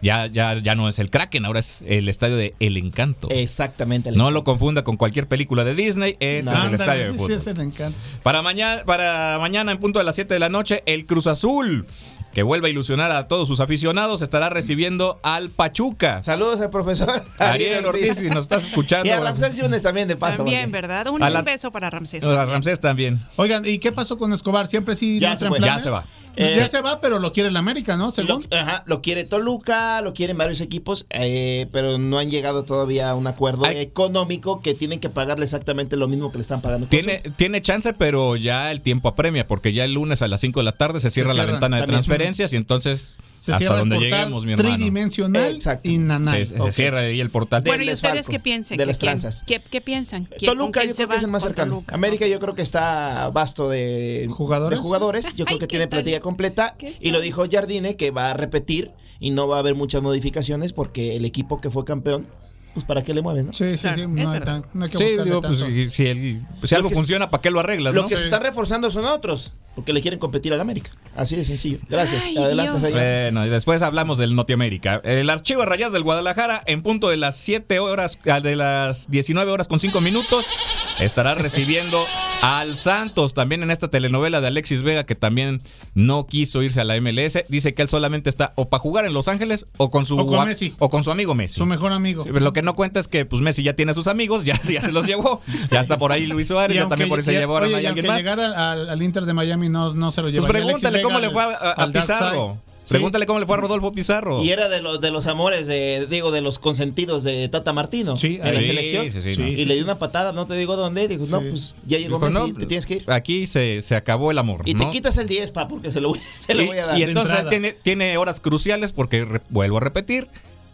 ya, ya, ya no es el Kraken, ahora es el estadio de El Encanto. Exactamente. El Encanto. No lo confunda con cualquier película de Disney. Este no, es el ándale, estadio de fútbol. Es el Encanto. Para mañana, para mañana en punto de las siete de la noche, el Cruz Azul, que vuelva a ilusionar a todos sus aficionados, estará recibiendo al Pachuca. Saludos al profesor Ariel Ortiz, si nos estás escuchando. Y a Ramsés Yunes también, de paso. También, ¿verdad? Un, la, un beso para Ramsés. A Ramsés también. Oigan, ¿y qué pasó con Escobar? Siempre sí. Ya, se, ya se va. Eh, ya se va, pero lo quiere el América, ¿no? Según. Lo, ajá, lo quiere Toluca, lo quieren varios equipos, eh, pero no han llegado todavía a un acuerdo Ay, económico que tienen que pagarle exactamente lo mismo que le están pagando. Tiene, tiene chance, pero ya el tiempo apremia, porque ya el lunes a las cinco de la tarde se cierra, se cierra la ventana de transferencias y entonces se hasta donde lleguemos, mi hermano. Tridimensional Exacto. y nanal. Se, okay. se cierra ahí el portal. Bueno, ¿y ustedes qué piensan? De las tranzas. ¿Qué, qué piensan? Toluca yo creo que es el más cercano. Toluca. América yo creo que está vasto de jugadores. De jugadores. Yo creo que tiene plantilla completa y lo dijo Jardine que va a repetir y no va a haber muchas modificaciones porque el equipo que fue campeón pues para qué le mueves, ¿no? Sí, sí, claro, sí, no hay, tan, no hay que sí, digo, pues, si, el, si algo funciona, ¿para qué lo arreglas? Lo ¿no? que sí. se están reforzando son otros. porque le quieren competir al América. Así de sencillo. Gracias. Ay, adelante, Dios. Bueno, y después hablamos del Notiamérica. Eh, las Chivas Rayadas del Guadalajara, en punto de las siete horas, de las diecinueve horas con cinco minutos, estará recibiendo al Santos, también en esta telenovela de Alexis Vega, que también no quiso irse a la M L S. Dice que él solamente está o para jugar en Los Ángeles o con su o con, Messi. O con su amigo Messi. Su mejor amigo. Sí, pero lo que no cuenta es que pues Messi ya tiene a sus amigos, ya, ya se los llevó. Ya está por ahí Luis Suárez, ya también por ahí se llevó a alguien más. Llegar al, al Inter de Miami no, no se lo llevó. Pues pregúntale cómo le fue a, a, a Pizarro. Sí. Pregúntale cómo le fue a Rodolfo Pizarro. Y era de los de los amores, de, digo, de los consentidos de Tata Martino. Sí, en sí, la selección. Sí, sí, sí, no. Y le dio una patada, no te digo dónde, dijo, sí. no, pues ya llegó dijo, Messi, no, te tienes que ir. Aquí se, se acabó el amor. Y ¿no? te quitas el diez, pa, porque se lo voy, se lo y, voy a dar. Y entonces tiene, tiene horas cruciales, porque re, vuelvo a repetir,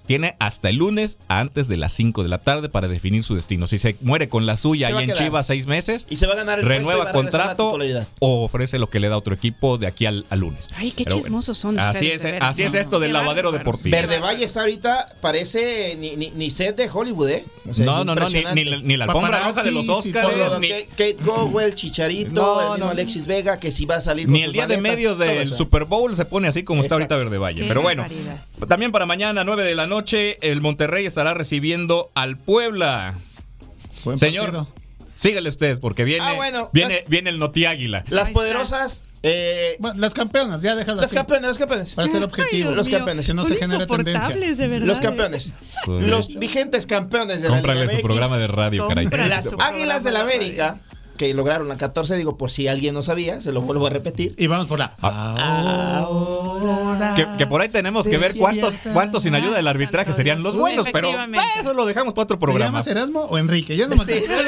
tiene hasta el lunes antes de las cinco de la tarde para definir su destino. Si se muere con la suya ahí en Chivas seis meses, y se va a ganar el renueva contrato o ofrece lo que le da otro equipo de aquí al, al lunes. Ay, qué Pero chismosos bueno. son ustedes. Así es, así es esto del lavadero deportivo. Verde Valle está ahorita, parece ni, ni, ni set de Hollywood, ¿eh? O sea, no, no, no, ni, ni, ni la alfombra roja de los Oscars. Todo, ni... Kate Cowell, Chicharito, no, el mismo no, Alexis Vega, que si va a salir. Ni el día maletas, de medios del Super Bowl se pone así como Exacto. está ahorita Verde Valle. Qué Pero bueno, barbaridad. También para mañana, nueve de la noche. Noche, el Monterrey estará recibiendo al Puebla. Buen Señor, partido. Sígale usted, porque viene, ah, bueno, viene, las, viene el Notiáguila. Las poderosas. Eh, bueno, las campeonas, ya déjalas. Las campeonas, las campeonas. Para ser objetivo. Los mío, campeones. Que no se genere tendencia. De verdad, los campeones. Los vigentes campeones de Cómprale la Liga M X. Su programa de radio, caray. Las Águilas del la América. Que lograron la catorce, digo, por si alguien no sabía, se lo vuelvo a repetir. Y vamos por la ahora. Que, que por ahí tenemos que ver cuántos cuántos sin ayuda del arbitraje serían los buenos, pero eso lo dejamos para otro programa. ¿Se llama Erasmo o Enrique? Yo no me sí, no sé,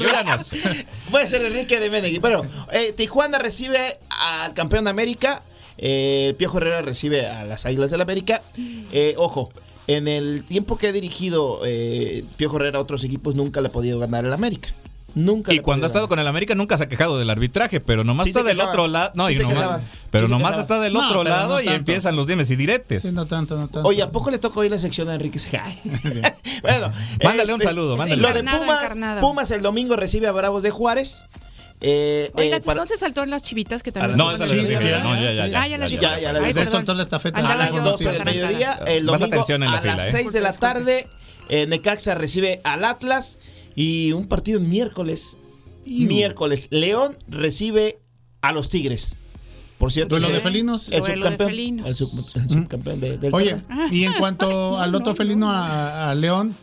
yo no sé. Puede ser Enrique de Devenegui. Bueno, eh, Tijuana recibe al campeón de América, eh, Piojo Herrera recibe a las Águilas del América. Eh, ojo. En el tiempo que ha dirigido eh, Piojo Herrera a otros equipos, nunca le ha podido ganar el América. Nunca y cuando ha estado con el América nunca se ha quejado del arbitraje, pero nomás sí está del otro lado. No, sí y nomás, pero sí nomás está del otro no, lado no y empiezan los dimes y diretes. Sí, no tanto, no tanto. Oye, ¿a poco le toca hoy la sección a Enrique? Bueno, mándale este, un saludo. Mándale. Lo de Pumas, encarnado. Pumas el domingo recibe a Bravos de Juárez. Eh, Oiga, eh, para... ¿no se saltó en las chivitas que también? Ah, no, esa les dije, no, ya, ya, ya. Ah, ya las dije. Ya, ya soltó la estafeta a las doce del mediodía. El domingo a las seis de la tarde, Necaxa recibe al Atlas. Y un partido en miércoles. Iu. Miércoles. León recibe a los Tigres. Por cierto, duelo de felinos. El subcampeón. De felinos. El, sub, el subcampeón de, del Oye, Tata. Y en cuanto al otro felino, a, a León,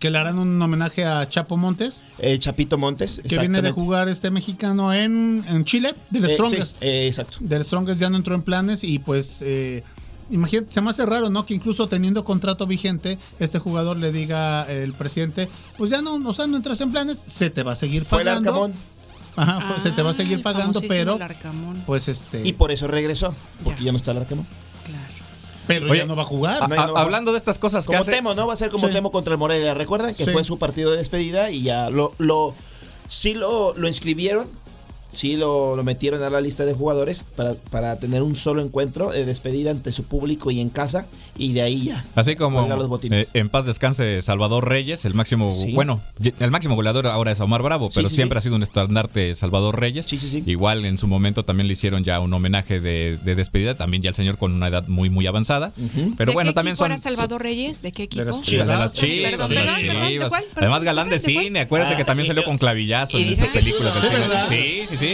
que le harán un homenaje a Chapo Montes. El Chapito Montes. Que viene de jugar este mexicano en, en Chile, del Strongest. Eh, sí, eh, exacto. Del Strongest ya no entró en planes y pues. Eh, Imagínate, se me hace raro, ¿no? Que incluso teniendo contrato vigente, este jugador le diga eh, el presidente, pues ya no, o sea, no entras en planes, se te va a seguir Fue pagando. Fue el Arcamón. Ajá, ah, se te va a seguir pagando, pero pues este... Y por eso regresó, porque ya, ya no está el Arcamón. Claro. Pero Oye, ya no va a jugar. A, a, no va. Hablando de estas cosas que como hace... Temo, ¿no? Va a ser como sí. Temo contra el Morelia, recuerdan que sí. fue su partido de despedida y ya lo... lo sí lo, lo inscribieron. Sí, lo, lo metieron a la lista de jugadores para, para tener un solo encuentro de despedida ante su público y en casa, y de ahí ya. Así como los botines. Eh, en paz descanse Salvador Reyes, el máximo, sí. bueno, el máximo goleador ahora es Omar Bravo, pero sí, sí, siempre sí. ha sido un estandarte Salvador Reyes. Sí, sí, sí. Igual en su momento también le hicieron ya un homenaje de, de despedida, también ya el señor con una edad muy, muy avanzada. Uh-huh. Pero ¿De bueno, qué también son. ¿Era Salvador Reyes? ¿De qué equipo? De las Chivas. De las Chivas. Perdón, perdón, perdón, perdón, ¿de cuál? Además, galán de cine, acuérdense ah, que también sí, salió con clavillazo y en esas películas del cine. Sí, sí. Sí.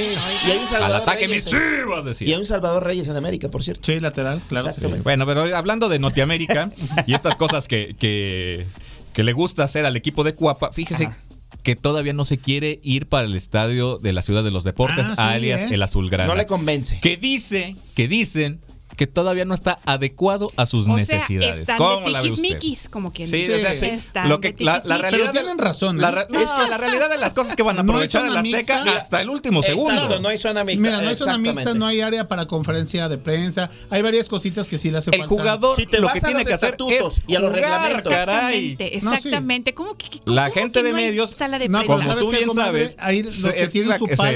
Y hay un Salvador al ataque Reyes, mis Chivas, decía. Y hay un Salvador Reyes en América, por cierto. Sí, lateral, claro. Sí. Bueno, pero hablando de Norteamérica y estas cosas que, que, que le gusta hacer al equipo de Cuapa, fíjese Ajá. que todavía no se quiere ir para el estadio de la Ciudad de los Deportes, ah, sí, alias eh. el Azulgrana. No le convence. Que dice, que dicen... que todavía no está adecuado a sus o necesidades. Sea, están ¿Cómo de la ve usted? Como quien sí, dice. Sí, o sea, sí. Están lo que, la, la realidad, pero tienen razón. ¿eh? La, es que la realidad de las cosas que van a aprovechar en la Azteca hasta el último segundo. Exacto, no hay zona mixta. Mira, no hay zona mixta, no hay área para conferencia de prensa. Hay varias cositas que sí le hace falta. El jugador si te lo vas que a tiene que hacer es y a los jugar, reglamentos. Caray. Exactamente. exactamente. No, sí. ¿Cómo que, cómo, la gente de no medios, no, como tú bien sabes, se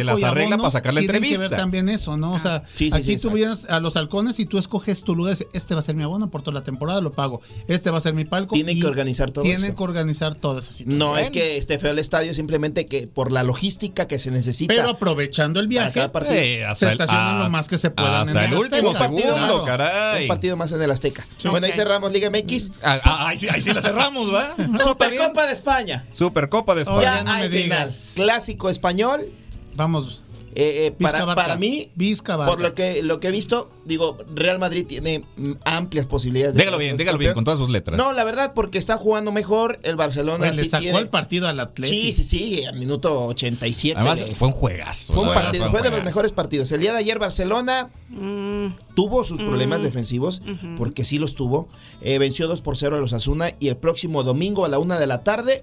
las arregla para sacar la entrevista. Tienen que ver también eso, ¿no? O sea, aquí tuvieron a los halcones y tú escoges tu lugar, este va a ser mi abono por toda la temporada, lo pago, este va a ser mi palco. Tienen que organizar todo Tienen eso. que organizar todas esas situaciones. No es que esté feo el estadio, simplemente que por la logística que se necesita. Pero aprovechando el viaje, eh, se el, estacionan hasta, lo más que se puedan. Hasta en el, el último segundo, claro. caray. Un partido más en el Azteca. Sí, bueno, okay. Ahí cerramos Liga M X. Ah, ah, ahí, sí, ahí sí la cerramos, ¿va? Supercopa de España. Supercopa de España. Oh, ya, ya no hay me digas. Final. Clásico español. Vamos. Eh, eh, para, para mí, por lo que, lo que he visto, digo, Real Madrid tiene amplias posibilidades. De dígalo bien, dígalo campeón. bien, con todas sus letras. No, la verdad, porque está jugando mejor el Barcelona. Bueno, sí le sacó tiene. el partido al Atlético. Sí, sí, sí, al minuto ochenta y siete. Además, de, fue un juegazo. Fue, un partido, fue, un fue de los mejores partidos. El día de ayer, Barcelona mm. tuvo sus problemas mm. defensivos, mm-hmm. porque sí los tuvo. Eh, venció dos por cero a los Osasuna y el próximo domingo a la una de la tarde,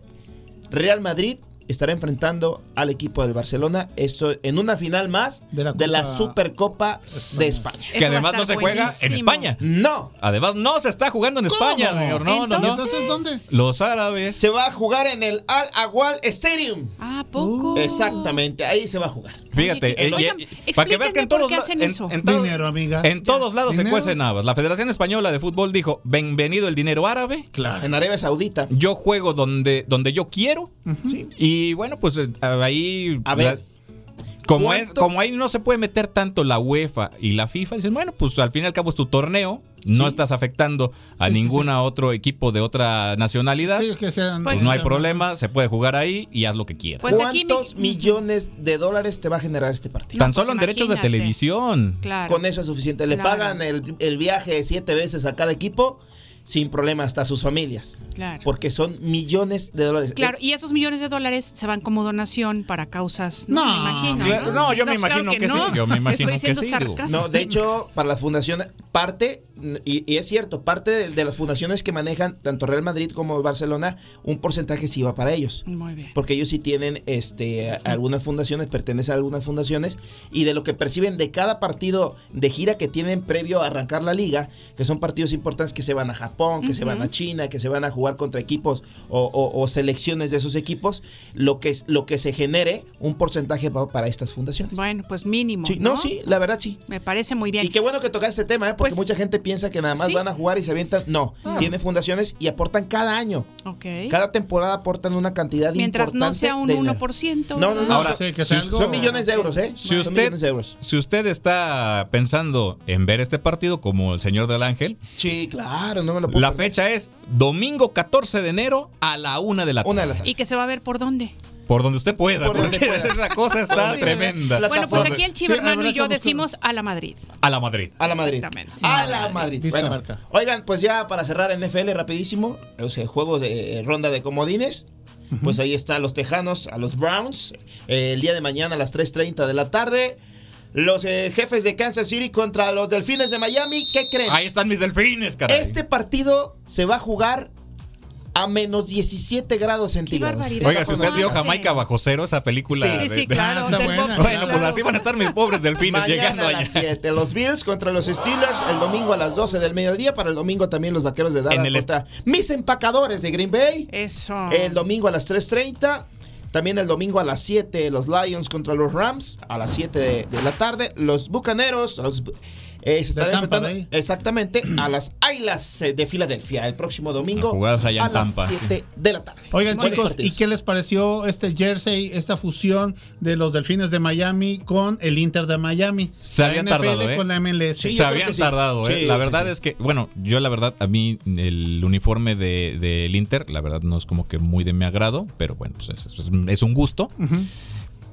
Real Madrid estará enfrentando al equipo del Barcelona, esto en una final más de la, de la Supercopa España. de España. Eso que además no se buenísimo. juega en España. No. Además no se está jugando en ¿Cómo? España, señor. No, no, no. ¿Entonces dónde? Los árabes. Se va a jugar en el Al Awal Stadium. ¿A poco? Uh. Exactamente, ahí se va a jugar. Fíjate, eh, eh, para que veas que en todos lados. En, en, dinero, amiga. En todos lados ¿Dinero? se cuecen habas. La Federación Española de Fútbol dijo: bienvenido el dinero árabe. Claro. En Arabia Saudita. Yo juego donde, donde yo quiero. Uh-huh. Sí. Y bueno, pues ahí. A ver. La, como, es, como ahí no se puede meter tanto la UEFA y la FIFA, dicen: bueno, pues al fin y al cabo es tu torneo. No sí. estás afectando a sí, ningún sí, sí. otro equipo de otra nacionalidad. Sí, que sean, pues, pues no hay problema, se puede jugar ahí y haz lo que quieras. Pues ¿Cuántos mi... millones de dólares te va a generar este partido? Tan no, solo pues en imagínate. derechos de televisión. Claro. Con eso es suficiente. Le claro. pagan el, el viaje siete veces a cada equipo. Sin problema, hasta sus familias. Claro. Porque son millones de dólares. Claro, y esos millones de dólares se van como donación para causas. No, no, me imagino, claro, ¿no? no yo no, me imagino claro que, que no. sí. Yo me imagino Estoy que sí. No, de hecho, para las fundaciones, parte, y, y es cierto, parte de, de las fundaciones que manejan tanto Real Madrid como Barcelona, un porcentaje sí va para ellos. Muy bien. Porque ellos sí tienen este sí. algunas fundaciones, pertenecen a algunas fundaciones, y de lo que perciben de cada partido de gira que tienen previo a arrancar la liga, que son partidos importantes que se van a Japón, que uh-huh. se van a China, que se van a jugar contra equipos o, o, o selecciones de esos equipos, lo que, lo que se genere un porcentaje para, para estas fundaciones. Bueno, pues mínimo. Sí, ¿no? no, sí, la verdad sí. Me parece muy bien. Y qué bueno que tocas este tema, ¿eh? Porque pues, mucha gente piensa que nada más ¿sí? van a jugar y se avientan. No, ah. tienen fundaciones y aportan cada año. Okay. Cada temporada aportan una cantidad Mientras importante. Mientras no sea un uno por ciento. No, no, no. Ahora, sí, que si, algo, son millones de euros, ¿eh? Si usted, son millones de euros. Si usted está pensando en ver este partido como el señor del Ángel. Sí, claro, no me lo La perder. fecha es domingo catorce de enero a la una de la tarde. De la tarde. ¿Y que se va a ver por dónde? Por donde usted pueda, por porque pueda. Esa cosa está sí, tremenda. Bueno, pues aquí el Chivermano sí, y yo decimos a la Madrid. A la Madrid. A la Madrid. Exactamente. Sí, a la Madrid. Madrid. Bueno, oigan, pues ya para cerrar N F L rapidísimo, los eh, juegos de eh, ronda de comodines. Uh-huh. Pues ahí está a los Tejanos, a los Browns. Eh, el día de mañana a las tres treinta de la tarde. Los eh, jefes de Kansas City contra los Delfines de Miami, ¿qué creen? Ahí están mis Delfines, caray. Este partido se va a jugar a menos diecisiete grados centígrados. Oiga, si usted vio Jamaica bajo cero, esa película. Sí, de, sí, claro. De, de, buena, bueno, claro. Pues así van a estar mis pobres Delfines mañana llegando allá. A las siete, los Bills contra los Steelers, el domingo a las doce del mediodía. Para el domingo también los Vaqueros de Dallas contra est- mis empacadores de Green Bay. Eso. El domingo a las tres treinta. También el domingo a las siete, los Lions contra los Rams, a las siete de, de la tarde. Los Bucaneros, los, eh, se están enfrentando Bay. exactamente a las Águilas de Filadelfia el próximo domingo a Tampa, las siete sí. de la tarde. Oigan, chicos, partidos. ¿Y qué les pareció este jersey, esta fusión de los Delfines de Miami con el Inter de Miami? Se la habían N F L tardado, ¿eh? Con la M L S. Sí, se habían tardado, sí. ¿eh? Sí, la verdad sí, sí. es que, bueno, yo la verdad, a mí el uniforme del de, de Inter, la verdad no es como que muy de mi agrado, pero bueno, pues es, es, es un gusto. Uh-huh.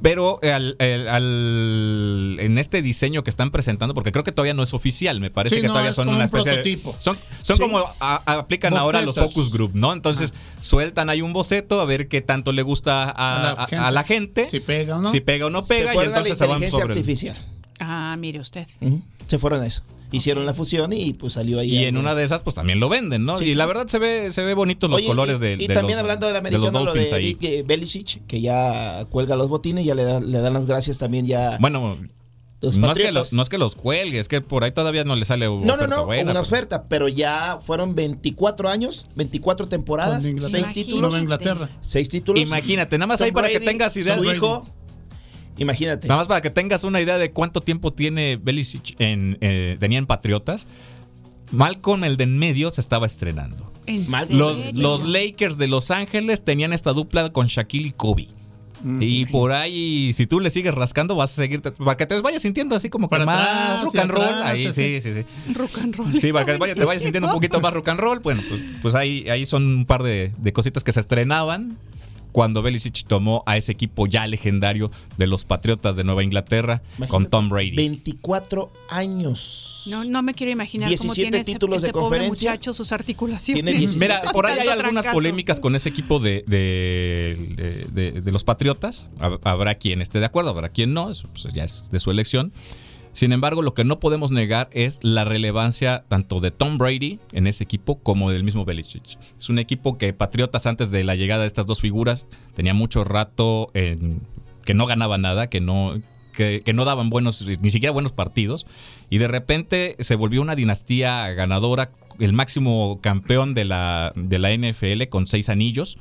Pero al, al, al, en este diseño que están presentando, porque creo que todavía no es oficial, me parece sí, que no, todavía es son una especie prototipo. de... Son, son sí. como a, a, aplican Bocetos. ahora los focus group, ¿no? Entonces ah. sueltan ahí un boceto a ver qué tanto le gusta a, a, la, gente. a, a la gente. Si pega o no. Si pega o no pega, y entonces se van sobre... artificial. Ah, mire usted. Uh-huh. Se fueron a eso. Hicieron la fusión y pues salió ahí. Y en una de esas pues también lo venden, ¿no? Sí, y sí. la verdad se ve se ve bonitos los Oye, colores de, y, y de, también los, hablando del americano, de los Dolphins lo de, ahí. De Belichick, que ya cuelga los botines, ya le, da, le dan las gracias también ya. Bueno, no es, que los, no es que los cuelgue, es que por ahí todavía no le sale una no, oferta No, no, no, buena, una pero... oferta, pero ya fueron veinticuatro años, veinticuatro temporadas, seis títulos. Nueva Inglaterra. seis títulos. Imagínate, nada más Tom ahí Brady, para que tengas idea. Su hijo... Imagínate. Nada más para que tengas una idea de cuánto tiempo tiene Belicic en, eh, tenía en Patriotas. Malcolm, el de en medio, se estaba estrenando. Los, los Lakers de Los Ángeles tenían esta dupla con Shaquille y Kobe. Mm. Y por ahí, si tú le sigues rascando, vas a seguirte. Para que te vayas sintiendo así como que para más atrás, rock and roll. Atrás, ahí así. sí, sí, sí. Rock and roll. Sí, para que vaya, te vayas sintiendo un poquito más rock and roll. Bueno, pues, pues ahí, ahí son un par de, de cositas que se estrenaban cuando Belichick tomó a ese equipo ya legendario de los Patriotas de Nueva Inglaterra. Imagínate, con Tom Brady. veinticuatro años. No, no me quiero imaginar cómo tiene títulos ese, de ese conferencia, pobre muchacho, sus articulaciones. Tiene diecisiete. Mira, por ahí hay algunas polémicas con ese equipo de, de, de, de, de los Patriotas. Habrá quien esté de acuerdo, habrá quien no. Eso pues ya es de su elección. Sin embargo, lo que no podemos negar es la relevancia tanto de Tom Brady en ese equipo como del mismo Belichick. Es un equipo que Patriotas, antes de la llegada de estas dos figuras, tenía mucho rato en, que no ganaba nada, que no, que, que no daban buenos, ni siquiera buenos partidos. Y de repente se volvió una dinastía ganadora, el máximo campeón de la, de la N F L con seis anillos.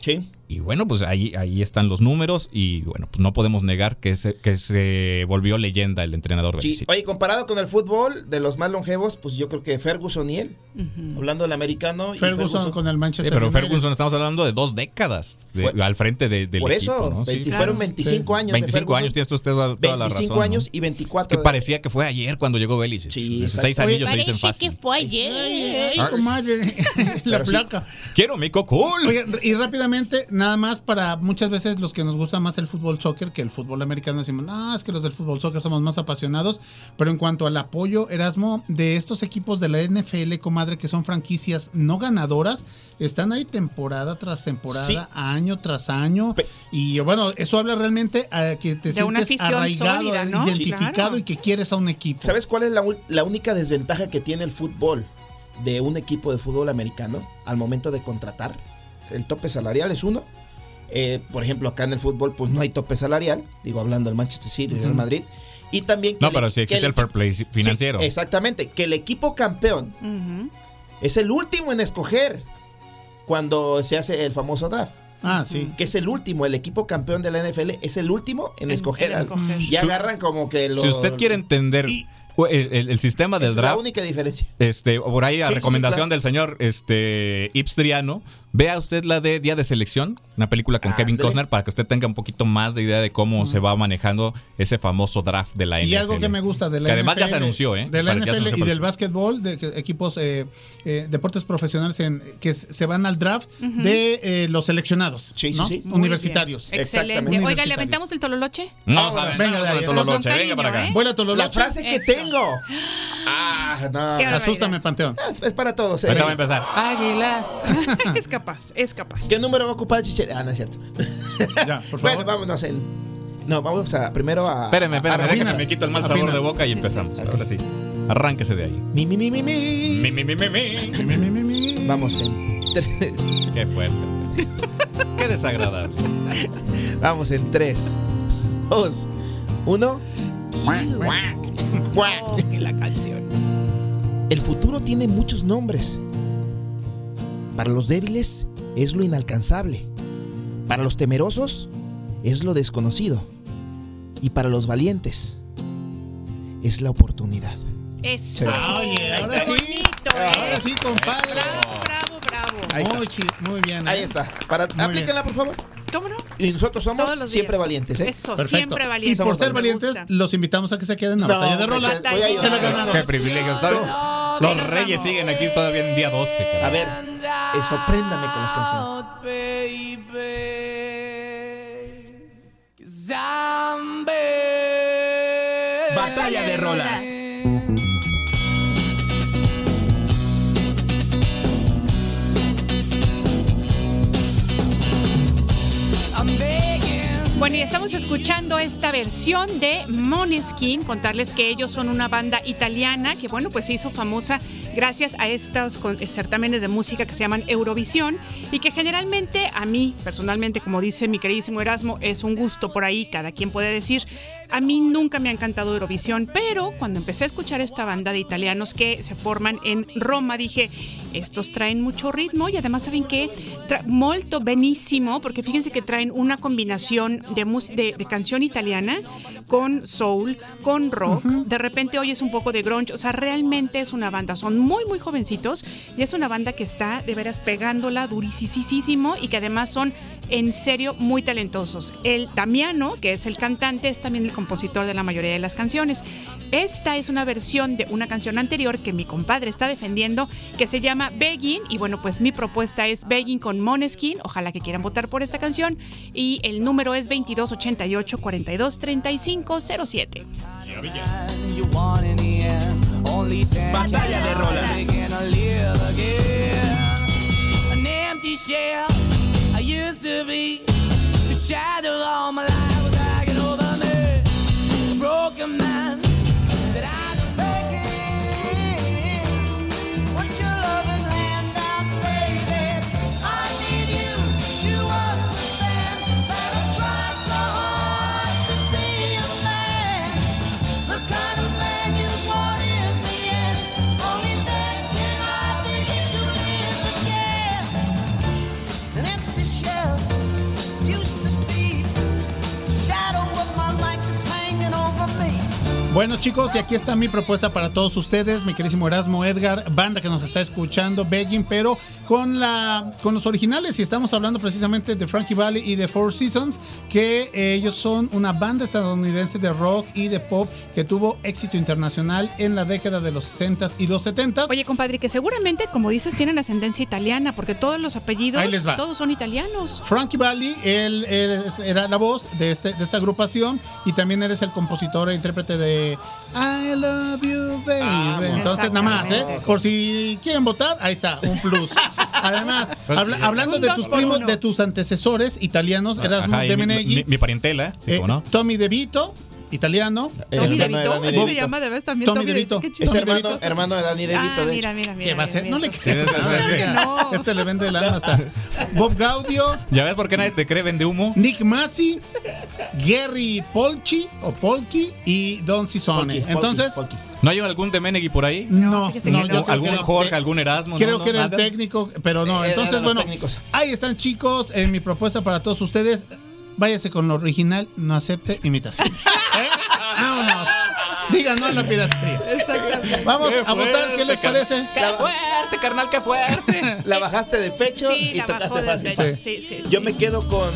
Sí. Y bueno, pues ahí, ahí están los números y bueno, pues no podemos negar que se, que se volvió leyenda el entrenador. Sí. Oye, comparado con el fútbol de los más longevos, pues yo creo que Ferguson y él, uh-huh. hablando del americano. Ferguson, y Ferguson con el Manchester United. Sí, pero Ferguson, estamos hablando de dos décadas de, bueno, al frente de, del por equipo. Por eso, ¿no? veinte, sí, claro. Fueron veinticinco sí. años. veinticinco años, tienes usted toda, toda la razón. veinticinco años, ¿no? Y veinticuatro. Es que parecía que fue ayer cuando llegó Belichick. Sí, seis anillos se dicen fácil. Que fue ayer. Ay, ay, comadre. La pero placa. Sí. Quiero mi cocol. Oye, y rápidamente. Nada más para muchas veces los que nos gusta más el fútbol soccer que el fútbol americano, decimos, no, es que los del fútbol soccer somos más apasionados, pero en cuanto al apoyo, Erasmo, de estos equipos de la N F L, comadre, que son franquicias no ganadoras, están ahí temporada tras temporada, sí. año tras año, Pe- y bueno, eso habla realmente a que te de sientes arraigado, sólida, ¿no? Identificado, sí, claro. Y que quieres a un equipo. ¿Sabes cuál es la, la única desventaja que tiene el fútbol de un equipo de fútbol americano al momento de contratar? El tope salarial es uno. Eh, por ejemplo, acá en el fútbol, pues no hay tope salarial. Digo, hablando del Manchester City y del Madrid. Y también. Que no, pero sí si existe el, el fair play financiero. Sí, exactamente. Que el equipo campeón uh-huh. es el último en escoger cuando se hace el famoso draft. Ah, sí. Que es el último, el equipo campeón de la N F L es el último en, en escoger. En escoger. Y su, agarran como que los. Si usted quiere entender. Y, El, el, el sistema del es draft. Es la única diferencia. Este, por ahí, a sí, recomendación sí, claro. del señor este, Hipstriano, vea usted la de Día de Selección, una película con André. Kevin Costner, para que usted tenga un poquito más de idea de cómo uh-huh. se va manejando ese famoso draft de la N F L. Y algo que me gusta de la N F L. Que además N F L, ya se anunció, ¿eh? De la N F L anunció, y del básquetbol, de equipos, eh, eh, deportes profesionales en, que se van al draft uh-huh. de eh, los seleccionados. Sí, ¿no? sí, sí. Universitarios. Excelente. Oiga, ¿le aventamos el tololoche? No, no, sabes. Venga, venga, tololoche, cariño, venga para acá. Eh. Vuela tololoche. La frase que te Ah, no. Asústame, Panteón. Es, es para todos. Eh. Acaba de empezar. Águila. Es capaz, es capaz. ¿Qué número va a ocupar el Chichero? Ah, no es cierto. Ya, por favor. Bueno, vámonos en. No, vamos a primero a. Espérame, espérame. Déjame, me quito el mal sabor Afina. de boca y sí, empezamos. Sí, sí. Ahora okay. sí. Arránquese de ahí. Mi, mi, mi, mi. Mi, mi, mi, mi. Mi, mi, mi, mi. Vamos en. Tres. Qué fuerte. Qué desagradable. Vamos en tres, dos, uno. Oh, la canción. El futuro tiene muchos nombres. Para los débiles es lo inalcanzable. Para los temerosos es lo desconocido. Y para los valientes es la oportunidad. Eso. Oye, ahora sí, ahora sí, compadre. Bravo, bravo, bravo. Muy, muy bien. ¿eh? Ahí está. Para, aplíquenla, por favor. ¿No? Y nosotros somos siempre valientes, ¿eh? Eso, perfecto. Siempre valientes. Y por somos ser valientes, los invitamos a que se queden a no, Batalla de Rola. Se la ganamos. Qué privilegio. No, los no, Reyes no. siguen aquí todavía en día doce. Caray. A ver, eh, sorpréndame con las canciones. Batalla de Rolas. Bueno, y estamos escuchando esta versión de Måneskin. Contarles que ellos son una banda italiana que, bueno, pues se hizo famosa gracias a estos certámenes de música que se llaman Eurovisión y que generalmente, a mí, personalmente, como dice mi queridísimo Erasmo, es un gusto por ahí, cada quien puede decir, A mí nunca me ha encantado Eurovisión, pero cuando empecé a escuchar esta banda de italianos que se forman en Roma, dije, estos traen mucho ritmo y además, ¿saben qué? Tra- molto benissimo, porque fíjense que traen una combinación de, mus- de, de canción italiana con soul, con rock, uh-huh. de repente oyes un poco de grunge, o sea, realmente es una banda, son muy, muy jovencitos y es una banda que está de veras pegándola durisísimo y que además son en serio muy talentosos. El Damiano, que es el cantante, es también el compositor de la mayoría de las canciones. Esta es una versión de una canción anterior que mi compadre está defendiendo, que se llama Begging, y bueno, pues mi propuesta es Begging con Måneskin. Ojalá que quieran votar por esta canción, y el número es veintidós ochenta y ocho cuarenta y dos treinta y cinco cero siete. Batalla de rolas. I used to be the shadow all my life was hanging over me. A broken man that I don't make it. Put your loving hand out, baby. I need you to understand that I tried so hard to be a man, the kind of man you want in the end. Only then can I begin to live again. And if Bueno, chicos, y aquí está mi propuesta para todos ustedes, mi queridísimo Erasmo, Edgar, banda que nos está escuchando, Begging, pero con la con los originales, y estamos hablando precisamente de Frankie Valli y de Four Seasons, que ellos son una banda estadounidense de rock y de pop que tuvo éxito internacional en la década de los sesentas y los setentas. Oye, compadre, que seguramente, como dices, tienen ascendencia italiana, porque todos los apellidos, todos son italianos. Frankie Valli, él, él era la voz de, este, de esta agrupación, y también eres el compositor e intérprete de I love you, baby. Ah, bueno. Entonces, nada más, ¿eh? Por si quieren votar, ahí está, un plus. Además, habla, hablando de tus primos, de tus antecesores italianos, Erasmo Devenegui. Mi, mi parentela, sí, eh, ¿no? Tommy De Vito. Italiano. Tommy De Vito. ¿Así se llama de vez también? Tommy De Vito. Es hermano, hermano de Danny De Vito. Ah, mira, mira, mira. ¿Qué va a hacer? No le crees. No. Este le vende el alma hasta. Bob Gaudio. ¿Ya ves por qué nadie te cree? Vende humo. Nick Massey, Gary Polchi o Polki y Don Cicone. Entonces... Polky, Polky. ¿No hay algún Devenegui por ahí? No, no, no, no algún no. Jorge, algún Erasmo. Creo no, que no, era nada. El técnico, pero no. Entonces, bueno, técnicos. Ahí están, chicos, en mi propuesta para todos ustedes. Váyase con lo original, no acepte imitaciones. ¿Eh? Vámonos. Digan no a la piratería. Exactamente. Vamos qué a fuerte, votar, ¿qué les car- parece? ¡Qué fuerte, carnal, qué fuerte! La bajaste de pecho sí, y tocaste fácil. Sí. Sí, sí, yo sí. me quedo con...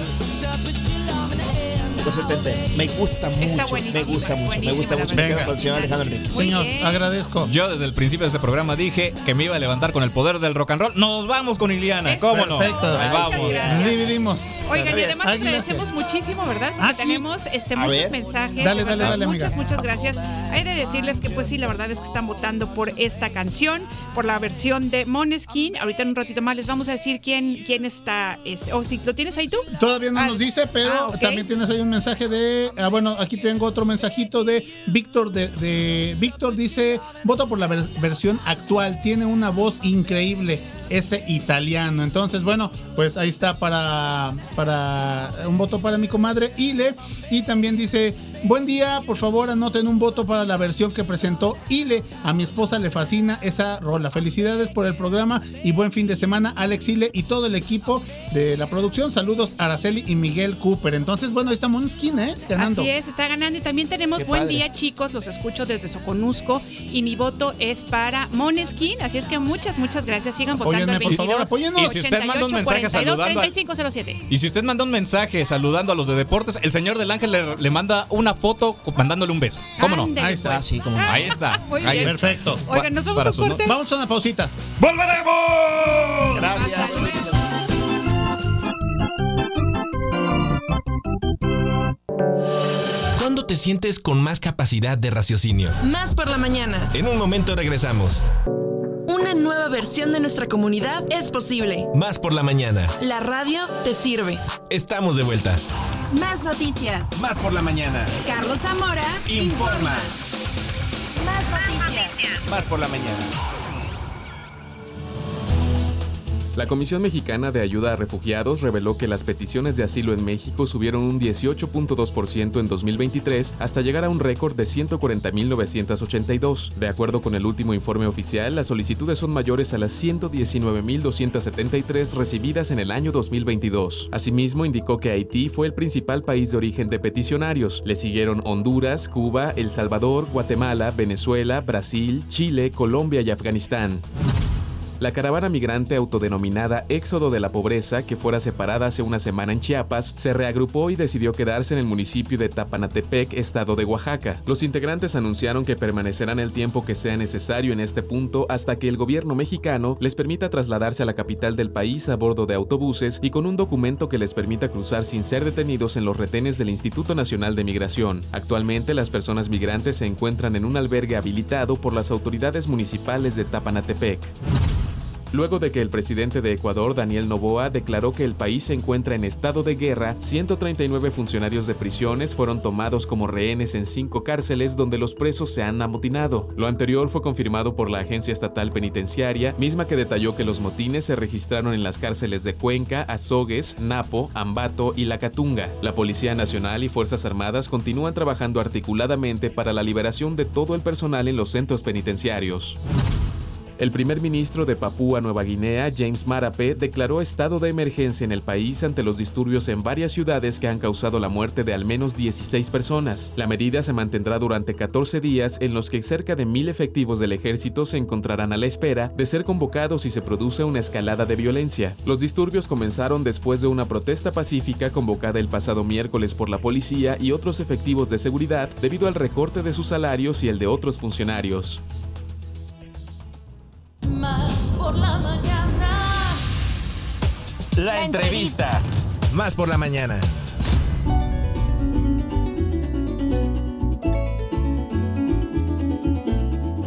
setenta. Me gusta mucho, me gusta mucho, me gusta mucho. Me quedo con Alejandro Enrique. Señor, agradezco. Yo desde el principio de este programa dije que me iba a levantar con el poder del rock and roll. Nos vamos con Iliana, es ¿cómo perfecto. No? Perfecto. Ahí vamos. Gracias. Nos dividimos. Oigan, y además agradecemos muchísimo, ¿verdad? Porque ah, sí. tenemos este, muchos mensajes. Dale, dale, dale, muchas, amiga. Muchas gracias. Hay de decirles que, pues sí, la verdad es que están votando por esta canción, por la versión de Måneskin. Ahorita en un ratito más les vamos a decir quién, quién está. Este. O oh, si ¿sí? lo tienes ahí tú. Todavía no ah, nos dice, pero ah, okay. también tienes ahí un mensaje. Mensaje de, ah, bueno, aquí tengo otro mensajito de Víctor. De, de Víctor dice: vota por la ver- versión actual, tiene una voz increíble ese italiano. Entonces, bueno, pues ahí está para, para un voto para mi comadre Ile. Y también dice: buen día, por favor anoten un voto para la versión que presentó Ile. A mi esposa le fascina esa rola. Felicidades por el programa y buen fin de semana, Alex Ile y todo el equipo de la producción. Saludos, Araceli y Miguel Cooper. Entonces, bueno, ahí está Måneskin, ¿eh? Ganando. Así es, está ganando. Y también tenemos Qué buen padre. Día, chicos. Los escucho desde Soconusco y mi voto es para Måneskin. Así es que muchas, muchas gracias. Sigan votando al veintidós, y si usted manda un mensaje saludando treinta y cinco cero siete. Y si usted manda un mensaje saludando a los de deportes, el señor del Ángel le, le manda una foto mandándole un beso. ¿Cómo no? Ahí está. Ah, sí, como ahí está. Muy ahí bien. Está. Perfecto. Oigan, nos vamos a su corte. Vamos a una pausita. ¡Volveremos! Gracias. ¿Cuándo te sientes con más capacidad de raciocinio? Más por la mañana. En un momento regresamos. Una nueva versión de nuestra comunidad es posible. Más por la mañana. La radio te sirve. Estamos de vuelta. Más noticias. Más por la mañana. Carlos Zamora informa. informa. Más noticias. Más por la mañana. La Comisión Mexicana de Ayuda a Refugiados reveló que las peticiones de asilo en México subieron un dieciocho punto dos por ciento en dos mil veintitrés hasta llegar a un récord de ciento cuarenta mil novecientos ochenta y dos. De acuerdo con el último informe oficial, las solicitudes son mayores a las ciento diecinueve mil doscientos setenta y tres recibidas en el año dos mil veintidós. Asimismo, indicó que Haití fue el principal país de origen de peticionarios. Le siguieron Honduras, Cuba, El Salvador, Guatemala, Venezuela, Brasil, Chile, Colombia y Afganistán. La caravana migrante autodenominada Éxodo de la Pobreza, que fuera separada hace una semana en Chiapas, se reagrupó y decidió quedarse en el municipio de Tapanatepec, estado de Oaxaca. Los integrantes anunciaron que permanecerán el tiempo que sea necesario en este punto hasta que el gobierno mexicano les permita trasladarse a la capital del país a bordo de autobuses y con un documento que les permita cruzar sin ser detenidos en los retenes del Instituto Nacional de Migración. Actualmente, las personas migrantes se encuentran en un albergue habilitado por las autoridades municipales de Tapanatepec. Luego de que el presidente de Ecuador, Daniel Noboa, declaró que el país se encuentra en estado de guerra, ciento treinta y nueve funcionarios de prisiones fueron tomados como rehenes en cinco cárceles donde los presos se han amotinado. Lo anterior fue confirmado por la Agencia Estatal Penitenciaria, misma que detalló que los motines se registraron en las cárceles de Cuenca, Azogues, Napo, Ambato y La Catunga. La Policía Nacional y Fuerzas Armadas continúan trabajando articuladamente para la liberación de todo el personal en los centros penitenciarios. El primer ministro de Papúa Nueva Guinea, James Marape, declaró estado de emergencia en el país ante los disturbios en varias ciudades que han causado la muerte de al menos dieciséis personas. La medida se mantendrá durante catorce días en los que cerca de mil efectivos del ejército se encontrarán a la espera de ser convocados si se produce una escalada de violencia. Los disturbios comenzaron después de una protesta pacífica convocada el pasado miércoles por la policía y otros efectivos de seguridad debido al recorte de sus salarios y el de otros funcionarios. Más por la mañana. La entrevista. Más por la mañana.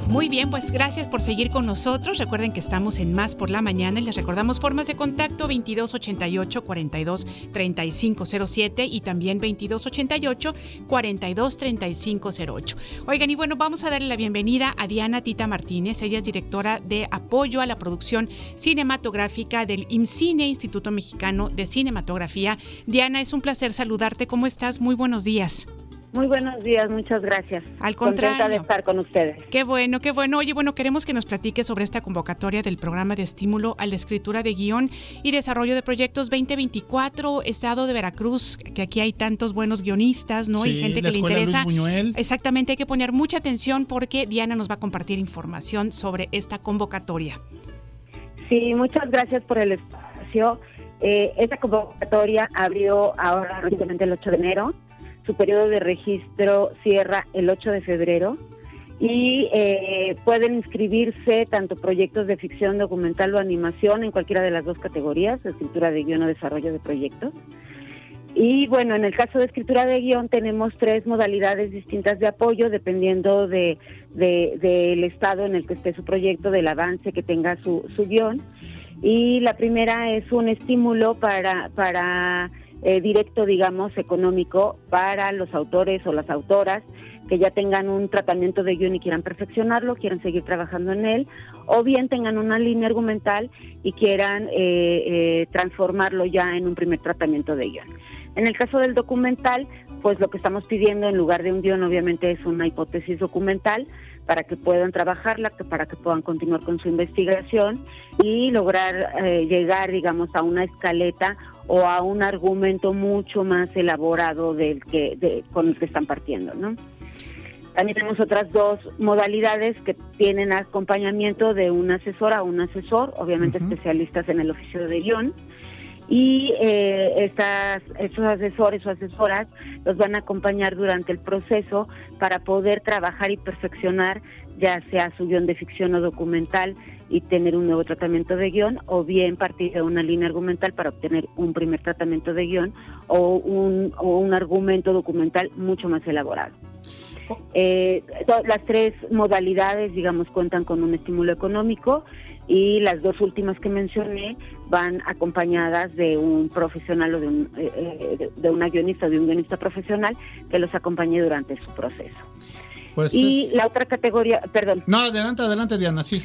Muy bien, pues gracias por seguir con nosotros. Recuerden que estamos en Más por la Mañana y les recordamos formas de contacto veintidós ochenta y ocho, cuarenta y dos, treinta y cinco cero siete y también veintidós ochenta y ocho, cuarenta y dos, treinta y cinco cero ocho. Oigan, y bueno, vamos a darle la bienvenida a Diana Tita Martínez. Ella es directora de apoyo a la producción cinematográfica del IMCINE, Instituto Mexicano de Cinematografía. Diana, es un placer saludarte. ¿Cómo estás? Muy buenos días. Muy buenos días, muchas gracias. Al contrario. Contenta de estar con ustedes. Qué bueno, qué bueno. Oye, bueno, queremos que nos platiques sobre esta convocatoria del Programa de Estímulo a la Escritura de Guión y Desarrollo de Proyectos veinte veinticuatro, Estado de Veracruz, que aquí hay tantos buenos guionistas, ¿no? Sí, y gente que le interesa. Luis Buñuel. Exactamente, hay que poner mucha atención porque Diana nos va a compartir información sobre esta convocatoria. Sí, muchas gracias por el espacio. Eh, esta convocatoria abrió ahora recientemente el ocho de enero. Su periodo de registro cierra el ocho de febrero y eh, pueden inscribirse tanto proyectos de ficción, documental o animación en cualquiera de las dos categorías, escritura de guión o desarrollo de proyectos. Y bueno, en el caso de escritura de guión tenemos tres modalidades distintas de apoyo dependiendo de, de, del estado en el que esté su proyecto, del avance que tenga su, su guión. Y la primera es un estímulo para... para Eh, directo, digamos, económico para los autores o las autoras que ya tengan un tratamiento de guión y quieran perfeccionarlo, quieran seguir trabajando en él, o bien tengan una línea argumental y quieran eh, eh, transformarlo ya en un primer tratamiento de guión. En el caso del documental, pues lo que estamos pidiendo en lugar de un guión obviamente es una hipótesis documental para que puedan trabajarla, para que puedan continuar con su investigación y lograr eh, llegar, digamos, a una escaleta o a un argumento mucho más elaborado del que de, con el que están partiendo, ¿no? También tenemos otras dos modalidades que tienen acompañamiento de una asesora o un asesor, obviamente uh-huh. especialistas en el oficio de guión, y eh, estas, estos asesores o asesoras los van a acompañar durante el proceso para poder trabajar y perfeccionar ya sea su guión de ficción o documental y tener un nuevo tratamiento de guión, o bien partir de una línea argumental para obtener un primer tratamiento de guión o un, o un argumento documental mucho más elaborado. Eh, las tres modalidades, digamos, cuentan con un estímulo económico y las dos últimas que mencioné van acompañadas de un profesional o de, un, eh, de una guionista o de un guionista profesional que los acompañe durante su proceso. Pues y es... la otra categoría, perdón. No, adelante, adelante, Diana, sí.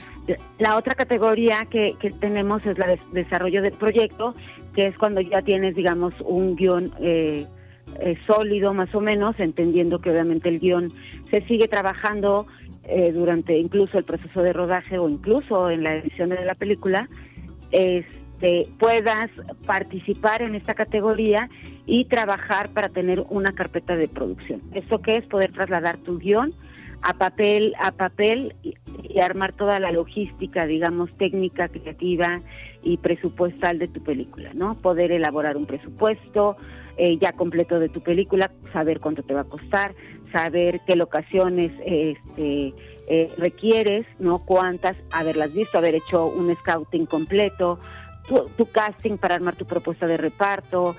La otra categoría que, que tenemos es la de desarrollo del proyecto, que es cuando ya tienes, digamos, un guión eh, eh, sólido más o menos, entendiendo que obviamente el guión se sigue trabajando eh, durante incluso el proceso de rodaje o incluso en la edición de la película, este, puedas participar en esta categoría y trabajar para tener una carpeta de producción. ¿Esto qué es? Poder trasladar tu guión a papel, a papel y, y armar toda la logística, digamos, técnica, creativa y presupuestal de tu película, ¿no? Poder elaborar un presupuesto eh, ya completo de tu película, saber cuánto te va a costar, saber qué locaciones este, eh, requieres, ¿no? Cuántas, haberlas visto, haber hecho un scouting completo, tu, tu casting para armar tu propuesta de reparto,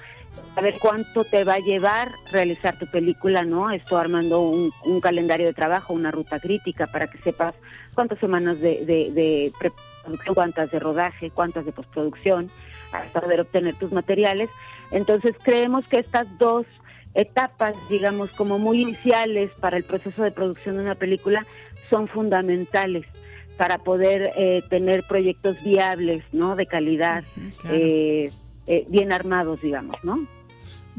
saber cuánto te va a llevar realizar tu película, ¿no? Esto armando un, un calendario de trabajo, una ruta crítica para que sepas cuántas semanas de, de, de preproducción, cuántas de rodaje, cuántas de postproducción, hasta poder obtener tus materiales. Entonces creemos que estas dos etapas, digamos, como muy iniciales para el proceso de producción de una película, son fundamentales para poder eh, tener proyectos viables, ¿no? De calidad, claro. eh, Eh, bien armados, digamos, ¿no?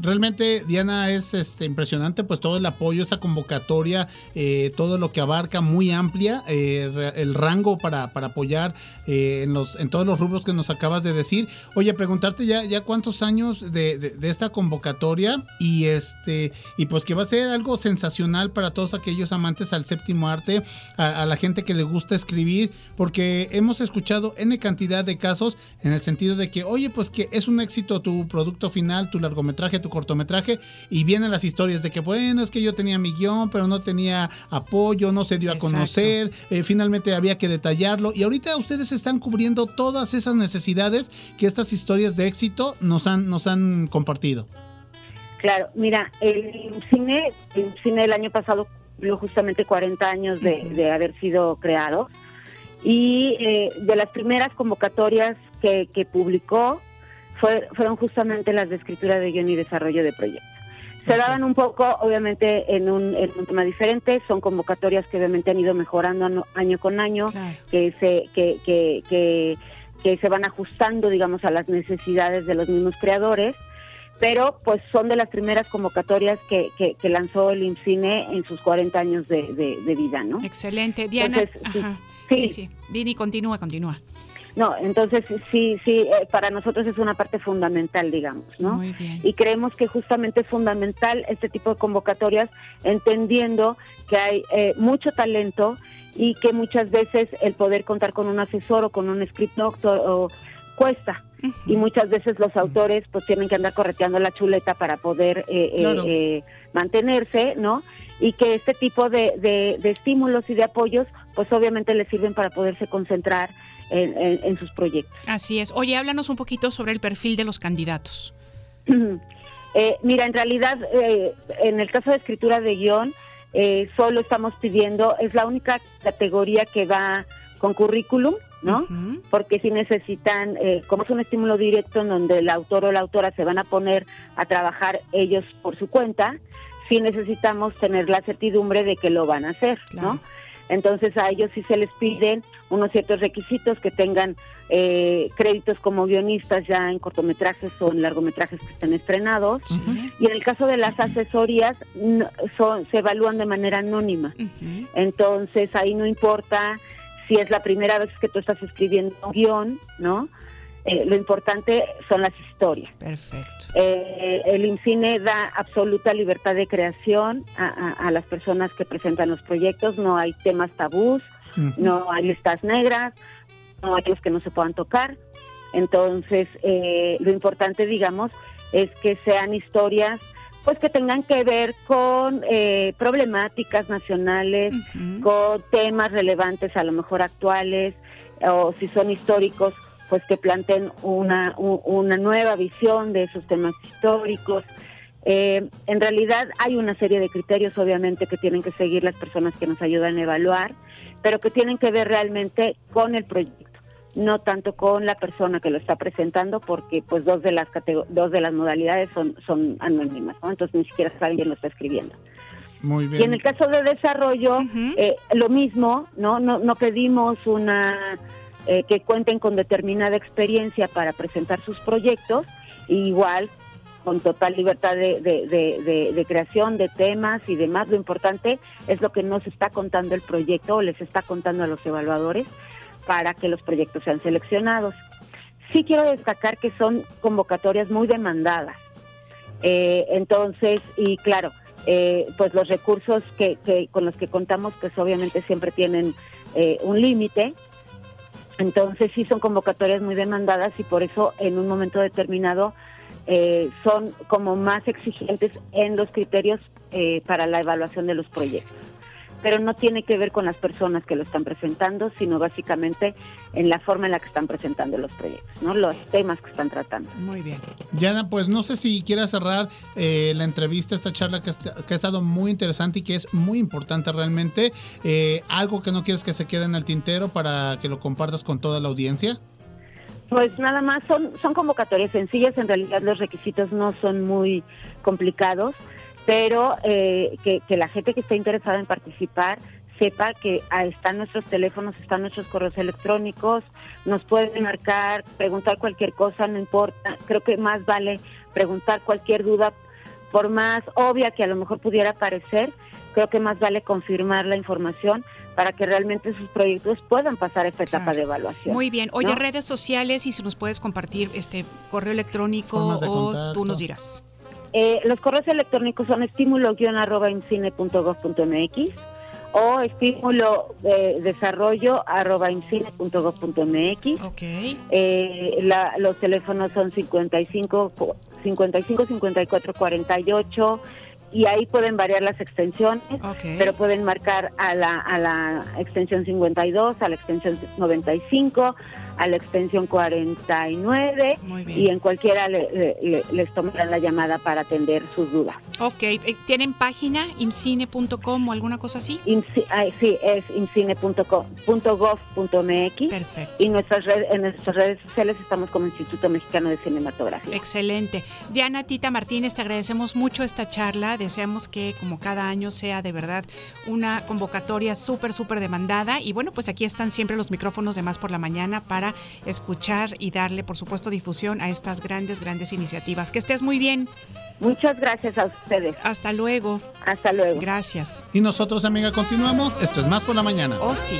Realmente, Diana, es este impresionante pues todo el apoyo, esta convocatoria, eh, todo lo que abarca, muy amplia, eh, el rango para, para apoyar eh, en los en todos los rubros que nos acabas de decir. Oye, preguntarte ya ya cuántos años de, de, de esta convocatoria y este y pues que va a ser algo sensacional para todos aquellos amantes al séptimo arte, a, a la gente que le gusta escribir, porque hemos escuchado N cantidad de casos en el sentido de que, oye, pues que es un éxito tu producto final, tu largometraje, tu cortometraje, y vienen las historias de que, bueno, es que yo tenía mi guión pero no tenía apoyo, no se dio a Exacto. conocer, eh, finalmente había que detallarlo, y ahorita ustedes están cubriendo todas esas necesidades que estas historias de éxito nos han, nos han compartido. Claro, mira, el IMCINE, el IMCINE el año pasado cumplió justamente cuarenta años de, uh-huh. de haber sido creado, y eh, de las primeras convocatorias que, que publicó fueron justamente las de escritura de guión y desarrollo de proyecto. Se daban un poco, obviamente, en un, en un tema diferente. Son convocatorias que obviamente han ido mejorando año, año con año, claro. que se que, que, que, que se van ajustando, digamos, a las necesidades de los mismos creadores, pero pues son de las primeras convocatorias que, que, que lanzó el IMCINE en sus cuarenta años de, de, de vida, ¿no? Excelente. Diana, entonces, ajá. Sí, sí, sí. Dini, continúa, continúa. No, entonces sí, sí, eh, para nosotros es una parte fundamental, digamos, ¿no? Muy bien. Y creemos que justamente es fundamental este tipo de convocatorias, entendiendo que hay eh, mucho talento y que muchas veces el poder contar con un asesor o con un script doctor o cuesta. Uh-huh. Y muchas veces los autores pues tienen que andar correteando la chuleta para poder eh, claro. eh, eh, mantenerse, ¿no? Y que este tipo de, de, de estímulos y de apoyos pues obviamente les sirven para poderse concentrar En, en, en sus proyectos. Así es. Oye, háblanos un poquito sobre el perfil de los candidatos. eh, mira, en realidad, eh, en el caso de escritura de guión, eh, solo estamos pidiendo, es la única categoría que va con currículum, ¿no? Uh-huh. Porque si necesitan, eh, como es un estímulo directo en donde el autor o la autora se van a poner a trabajar ellos por su cuenta, sí necesitamos tener la certidumbre de que lo van a hacer, claro. ¿no? Entonces a ellos sí se les piden unos ciertos requisitos, que tengan eh, créditos como guionistas ya en cortometrajes o en largometrajes que estén estrenados. Uh-huh. Y en el caso de las asesorías, no, son, se evalúan de manera anónima. Uh-huh. Entonces ahí no importa si es la primera vez que tú estás escribiendo un guión, ¿no? Eh, lo importante son las historias. Perfecto. Eh, el IMCINE da absoluta libertad de creación a, a, a las personas que presentan los proyectos. No hay temas tabús, uh-huh. no hay listas negras, no hay los que no se puedan tocar. Entonces, eh, lo importante, digamos, es que sean historias pues que tengan que ver con eh, problemáticas nacionales, uh-huh. con temas relevantes a lo mejor actuales, o si son históricos, pues que planteen una una nueva visión de esos temas históricos. Eh, en realidad hay una serie de criterios, obviamente, que tienen que seguir las personas que nos ayudan a evaluar, pero que tienen que ver realmente con el proyecto, no tanto con la persona que lo está presentando, porque pues dos de las categor- dos de las modalidades son son anónimas, ¿no? Entonces ni siquiera saben quién lo está escribiendo. Muy bien. Y en el caso de desarrollo, uh-huh. eh, lo mismo, ¿no? No, no pedimos una eh, que cuenten con determinada experiencia para presentar sus proyectos, igual con total libertad de, de, de, de, de creación de temas y demás. Lo importante es lo que nos está contando el proyecto o les está contando a los evaluadores para que los proyectos sean seleccionados. Sí quiero destacar que son convocatorias muy demandadas. Eh, entonces, y claro, eh, pues los recursos que, que con los que contamos, pues obviamente siempre tienen eh, un límite. Entonces sí son convocatorias muy demandadas y por eso en un momento determinado eh, son como más exigentes en los criterios eh, para la evaluación de los proyectos. Pero no tiene que ver con las personas que lo están presentando, sino básicamente en la forma en la que están presentando los proyectos, ¿no? Los temas que están tratando. Muy bien. Diana, pues no sé si quieras cerrar eh, la entrevista, esta charla que, está, que ha estado muy interesante y que es muy importante realmente. Eh, ¿Algo que no quieres que se quede en el tintero para que lo compartas con toda la audiencia? Pues nada más, son, son convocatorias sencillas, en realidad los requisitos no son muy complicados, pero eh, que, que la gente que esté interesada en participar sepa que ahí están nuestros teléfonos, están nuestros correos electrónicos, nos pueden marcar, preguntar cualquier cosa, no importa. Creo que más vale preguntar cualquier duda, por más obvia que a lo mejor pudiera parecer, creo que más vale confirmar la información para que realmente sus proyectos puedan pasar esta etapa claro. de evaluación. Muy bien. Oye, ¿no? Redes sociales, y si nos puedes compartir este correo electrónico o contacto. Tú nos dirás. Eh, los correos electrónicos son estímulo guion arroba imcine punto gov punto mx o estímulo eh, desarrollo arroba imcine punto gov punto mx. Okay. Eh, la, los teléfonos son cincuenta y cinco, cincuenta y cinco, cincuenta y cuatro, cuarenta y ocho y ahí pueden variar las extensiones, okay. pero pueden marcar a la, a la extensión cincuenta y dos, a la extensión noventa y cinco, a la extensión cuarenta y nueve y en cualquiera le, le, le, les tomarán la llamada para atender sus dudas. Ok, ¿tienen página imcine punto com o alguna cosa así? Imci- ah, sí, es imcine punto gov punto mx. Perfecto. Y nuestras red, en nuestras redes sociales estamos como Instituto Mexicano de Cinematografía. Excelente. Diana Tita Martínez, te agradecemos mucho esta charla. Deseamos que como cada año sea de verdad una convocatoria súper, súper demandada. Y bueno, pues aquí están siempre los micrófonos de Más por la Mañana para escuchar y darle, por supuesto, difusión a estas grandes, grandes iniciativas. Que estés muy bien. Muchas gracias a ustedes. Hasta luego. Hasta luego. Gracias. Y nosotros, amiga, continuamos. Esto es Más por la Mañana. Oh, sí.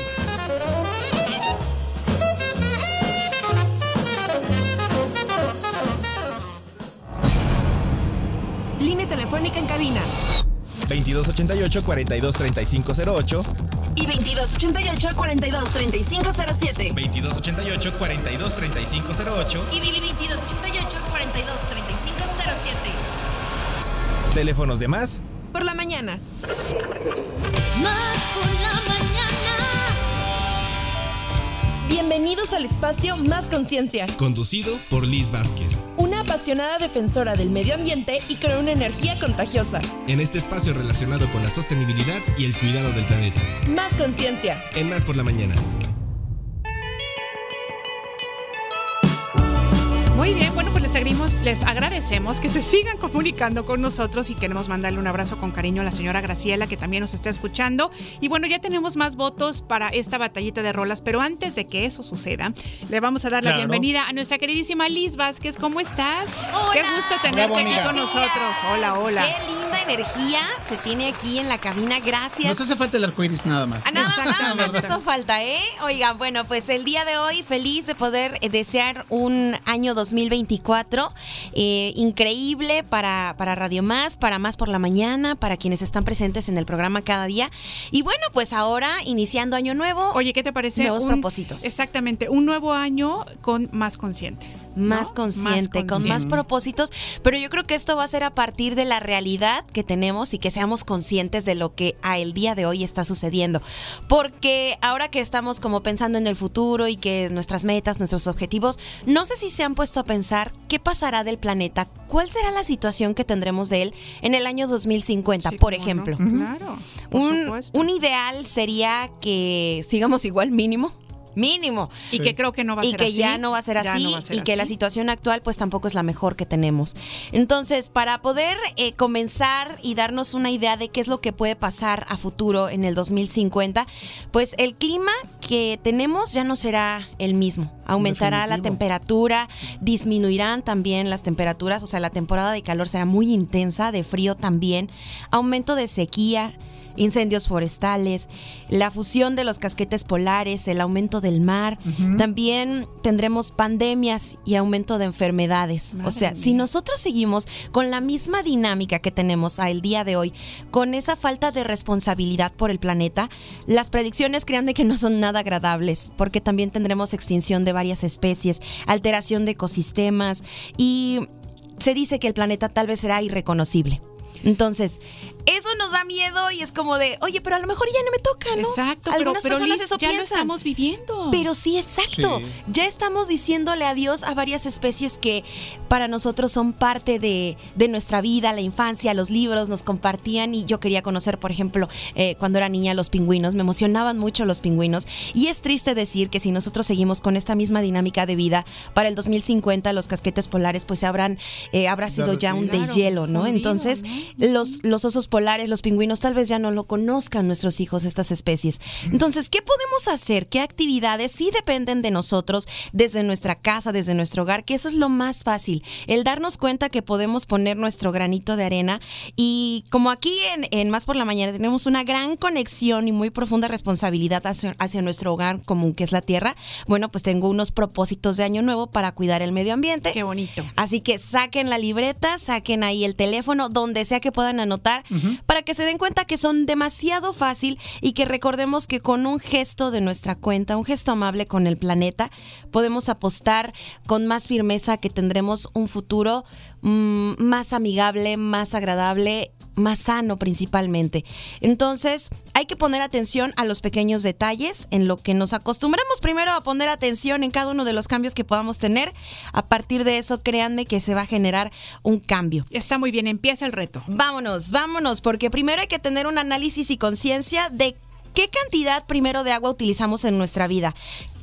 Línea telefónica en cabina. veintidós ochenta y ocho, cuarenta y dos, treinta y cinco cero ocho y veintidós ochenta y ocho, cuarenta y dos, treinta y cinco cero siete veintidós ochenta y ocho, cuarenta y dos, treinta y cinco cero ocho y veintidós ochenta y ocho, cuarenta y dos, treinta y cinco cero siete Teléfonos de Más por la Mañana. Más por la Mañana. Bienvenidos al espacio Más Conciencia, conducido por Liz Vázquez, una apasionada defensora del medio ambiente y con una energía contagiosa. En este espacio relacionado con la sostenibilidad y el cuidado del planeta. Más Conciencia. En Más por la Mañana. Muy bien, bueno, pues les agradecemos, les agradecemos que se sigan comunicando con nosotros y queremos mandarle un abrazo con cariño a la señora Graciela, que también nos está escuchando. Y bueno, ya tenemos más votos para esta batallita de rolas, pero antes de que eso suceda, le vamos a dar la claro. bienvenida a nuestra queridísima Liz Vázquez. ¿Cómo estás? Hola. Qué gusto tenerte aquí con nosotros. Hola, hola. Qué linda energía se tiene aquí en la cabina, gracias. Nos hace falta el arcoíris nada más. Ah, nada, nada más eso falta, ¿eh? Oigan, bueno, pues el día de hoy, feliz de poder desear un año dos mil veinticuatro dos mil veinticuatro, eh, increíble para, para Radio Más, para Más por la Mañana, para quienes están presentes en el programa cada día. Y bueno, pues ahora iniciando año nuevo. Oye, ¿qué te parece? Nuevos un, propósitos. Exactamente, un nuevo año con más consciente. Más, ¿no? consciente, más consciente, con más propósitos, pero yo creo que esto va a ser a partir de la realidad que tenemos y que seamos conscientes de lo que a el día de hoy está sucediendo, porque ahora que estamos como pensando en el futuro y que nuestras metas, nuestros objetivos, no sé si se han puesto a pensar qué pasará del planeta, cuál será la situación que tendremos de él en el año dos mil cincuenta, sí, por ejemplo. No, claro, por un, un ideal sería que sigamos igual mínimo. mínimo. Y sí. que creo que no va a y ser así. Y que ya no va a ser así, no a ser y así. Que la situación actual pues tampoco es la mejor que tenemos. Entonces, para poder eh, comenzar y darnos una idea de qué es lo que puede pasar a futuro en el dos mil cincuenta, pues el clima que tenemos ya no será el mismo. Aumentará Definitivo. La temperatura, disminuirán también las temperaturas, o sea, la temporada de calor será muy intensa, de frío también, aumento de sequía, incendios forestales, la fusión de los casquetes polares, el aumento del mar. Uh-huh. También tendremos pandemias y aumento de enfermedades. Madre o sea, mía. Si nosotros seguimos con la misma dinámica que tenemos al día de hoy, con esa falta de responsabilidad por el planeta, las predicciones, créanme que no son nada agradables, porque también tendremos extinción de varias especies, alteración de ecosistemas y se dice que el planeta tal vez será irreconocible. Entonces, eso nos da miedo y es como de, oye, pero a lo mejor ya no me toca, ¿no? Exacto, algunas pero, pero personas Liz, eso ya piensan. Lo estamos viviendo. Pero sí, exacto. Sí. Ya estamos diciéndole adiós a varias especies que para nosotros son parte de, de nuestra vida, la infancia, los libros nos compartían y yo quería conocer, por ejemplo, eh, cuando era niña, los pingüinos. Me emocionaban mucho los pingüinos y es triste decir que si nosotros seguimos con esta misma dinámica de vida, para el dos mil cincuenta los casquetes polares pues se habrán, eh, habrá sido ya un deshielo, ¿no? Entonces, Los, los osos polares, los pingüinos, tal vez ya no lo conozcan nuestros hijos, estas especies. Entonces, ¿qué podemos hacer? ¿Qué actividades sí dependen de nosotros, desde nuestra casa, desde nuestro hogar? Que eso es lo más fácil, el darnos cuenta que podemos poner nuestro granito de arena. Y como aquí en, en Más por la Mañana tenemos una gran conexión y muy profunda responsabilidad hacia, hacia nuestro hogar común, que es la tierra, bueno, pues tengo unos propósitos de año nuevo para cuidar el medio ambiente. Qué bonito. Así que saquen la libreta, saquen ahí el teléfono, donde sea que puedan anotar, uh-huh. para que se den cuenta que son demasiado fácil y que recordemos que con un gesto de nuestra cuenta, un gesto amable con el planeta, podemos apostar con más firmeza que tendremos un futuro mmm, más amigable, más agradable, más sano principalmente. Entonces, hay que poner atención a los pequeños detalles, en lo que nos acostumbramos primero a poner atención en cada uno de los cambios que podamos tener. A partir de eso, créanme que se va a generar un cambio. Está muy bien, empieza el reto. Vámonos, vámonos, porque primero hay que tener un análisis y conciencia de qué cantidad primero de agua utilizamos en nuestra vida,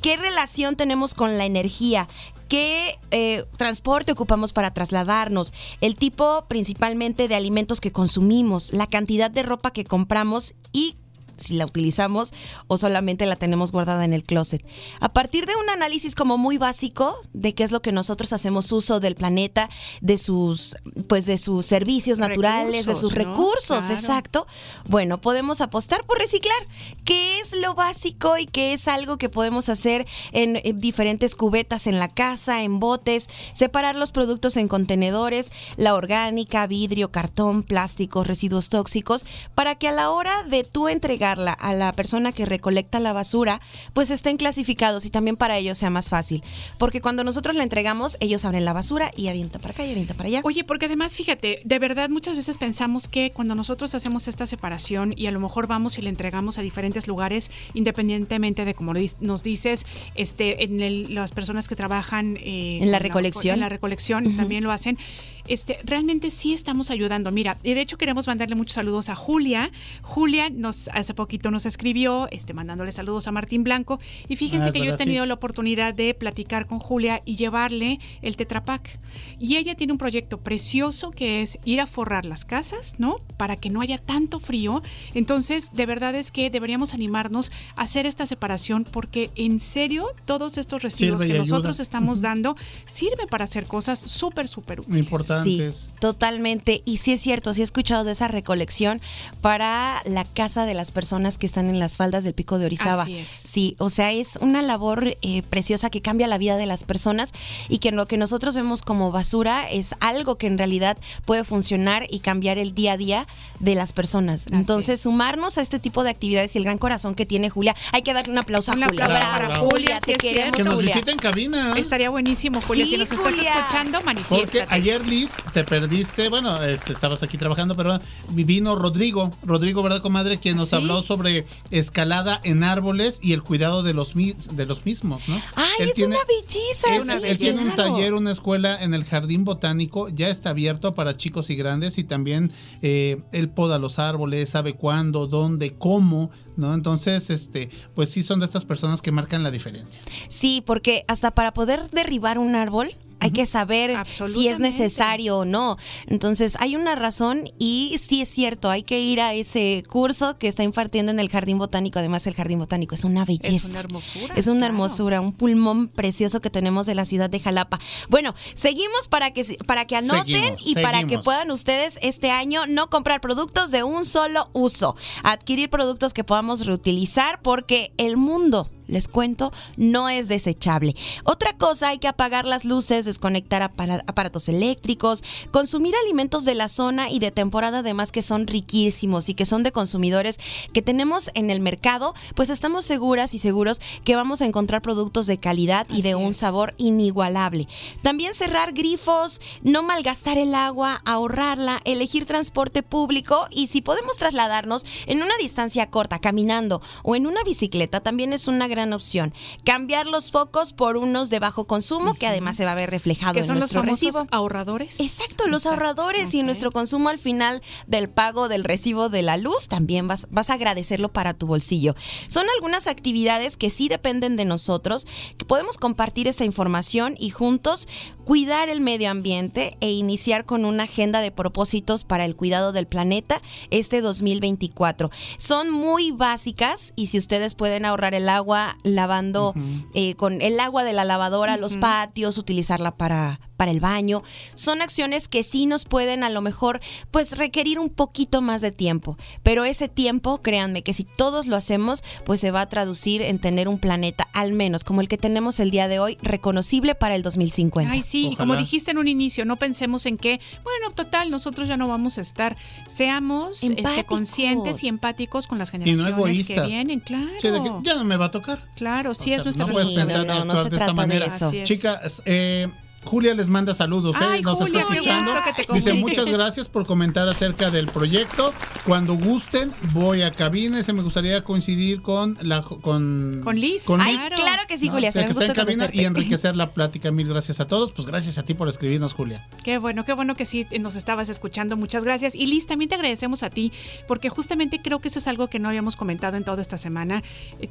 qué relación tenemos con la energía, qué eh, transporte ocupamos para trasladarnos, el tipo principalmente de alimentos que consumimos, la cantidad de ropa que compramos y si la utilizamos o solamente la tenemos guardada en el closet. A partir de un análisis como muy básico de qué es lo que nosotros hacemos uso del planeta, de sus pues de sus servicios naturales, recursos, de sus ¿no? recursos, claro. Exacto. Bueno, podemos apostar por reciclar, que es lo básico y que es algo que podemos hacer en, en diferentes cubetas en la casa, en botes, separar los productos en contenedores, la orgánica, vidrio, cartón, plásticos, residuos tóxicos, para que a la hora de tú entregar a la persona que recolecta la basura, pues estén clasificados y también para ellos sea más fácil. Porque cuando nosotros la entregamos, ellos abren la basura y avientan para acá y avientan para allá. Oye, porque además, fíjate, de verdad muchas veces pensamos que cuando nosotros hacemos esta separación y a lo mejor vamos y la entregamos a diferentes lugares, independientemente de como nos dices, este, en el, las personas que trabajan eh, en la recolección, en la recolección uh-huh. también lo hacen. Este, realmente sí estamos ayudando. Mira, y de hecho queremos mandarle muchos saludos a Julia. Julia nos hace poquito nos escribió, este, mandándole saludos a Martín Blanco. Y fíjense ah, que verdad, yo he tenido sí. la oportunidad de platicar con Julia y llevarle el Tetra Pak. Y ella tiene un proyecto precioso que es ir a forrar las casas, ¿no? Para que no haya tanto frío. Entonces, de verdad es que deberíamos animarnos a hacer esta separación porque, en serio, todos estos residuos sirve que nosotros estamos dando sirven para hacer cosas súper, súper útiles. Importante. Sí, totalmente. Y sí es cierto, sí he escuchado de esa recolección para la casa de las personas que están en las faldas del Pico de Orizaba. Así es. Sí, o sea, es una labor eh, preciosa que cambia la vida de las personas y que lo que nosotros vemos como basura es algo que en realidad puede funcionar y cambiar el día a día de las personas. Así Entonces, es. Sumarnos a este tipo de actividades y el gran corazón que tiene Julia. Hay que darle un aplauso a Julia. Un aplauso para Julia, te queremos, Julia. Que nos visite en cabina. Estaría buenísimo, Julia. Sí, si nos Julia. Estás escuchando, manifiéstate. Porque ayer, Liz, te perdiste, bueno, estabas aquí trabajando, pero vino Rodrigo, Rodrigo, ¿verdad, comadre? Quien nos ¿Sí? habló tratado sobre escalada en árboles y el cuidado de los, mis, de los mismos, ¿no? ¡Ay, él es tiene, una belleza! Es una belleza. Él tiene un taller, una escuela en el Jardín Botánico, ya está abierto para chicos y grandes, y también eh, él poda los árboles, sabe cuándo, dónde, cómo, ¿no? Entonces, este, pues sí son de estas personas que marcan la diferencia. Sí, porque hasta para poder derribar un árbol hay que saber si es necesario o no. Entonces, hay una razón, y sí es cierto, hay que ir a ese curso que está impartiendo en el Jardín Botánico. Además, el Jardín Botánico es una belleza. Es una hermosura. Es una claro. hermosura, un pulmón precioso que tenemos de la ciudad de Jalapa. Bueno, seguimos para que, para que anoten seguimos, y seguimos. para que puedan ustedes este año no comprar productos de un solo uso. Adquirir productos que podamos reutilizar, porque el mundo, les cuento, no es desechable. Otra cosa, hay que apagar las luces, desconectar aparatos eléctricos, consumir alimentos de la zona y de temporada, además que son riquísimos y que son de consumidores que tenemos en el mercado, pues estamos seguras y seguros que vamos a encontrar productos de calidad y de un sabor inigualable. También cerrar grifos, no malgastar el agua, ahorrarla, elegir transporte público, y si podemos trasladarnos en una distancia corta, caminando o en una bicicleta, también es una gran gran opción. Cambiar los focos por unos de bajo consumo, uh-huh. que además se va a ver reflejado en nuestro recibo. ¿Son los famosos ahorradores? Exacto, los Exacto. ahorradores, okay. y nuestro consumo al final del pago del recibo de la luz, también vas, vas a agradecerlo para tu bolsillo. Son algunas actividades que sí dependen de nosotros, que podemos compartir esta información y juntos cuidar el medio ambiente e iniciar con una agenda de propósitos para el cuidado del planeta este dos mil veinticuatro. Son muy básicas, y si ustedes pueden ahorrar el agua lavando uh-huh. eh, con el agua de la lavadora, uh-huh. los patios, utilizarla para, para el baño. Son acciones que sí nos pueden a lo mejor pues requerir un poquito más de tiempo, pero ese tiempo, créanme, que si todos lo hacemos, pues se va a traducir en tener un planeta, al menos como el que tenemos el día de hoy, reconocible para el dos mil cincuenta. Ay, sí, ojalá. Como dijiste en un inicio, no pensemos en que, bueno, total, nosotros ya no vamos a estar. Seamos este, conscientes y empáticos con las generaciones y no egoístas. Que vienen, claro. Sí, de que ya no me va a tocar. Claro, sí, o sea, es nuestra responsabilidad. No puedes pensar en actuar de esta manera. Chicas, eh... Julia les manda saludos, ¿eh? Ay, nos Julia, está escuchando. Dice, muchas gracias por comentar acerca del proyecto. Cuando gusten, voy a cabina. Se me gustaría coincidir con la con, ¿Con Liz. Con Liz. Ay, claro que sí, no, Julia. O sea, que está en cabina y enriquecer la plática. Mil gracias a todos. Pues gracias a ti por escribirnos, Julia. Qué bueno, qué bueno que sí nos estabas escuchando. Muchas gracias. Y Liz, también te agradecemos a ti, porque justamente creo que eso es algo que no habíamos comentado en toda esta semana.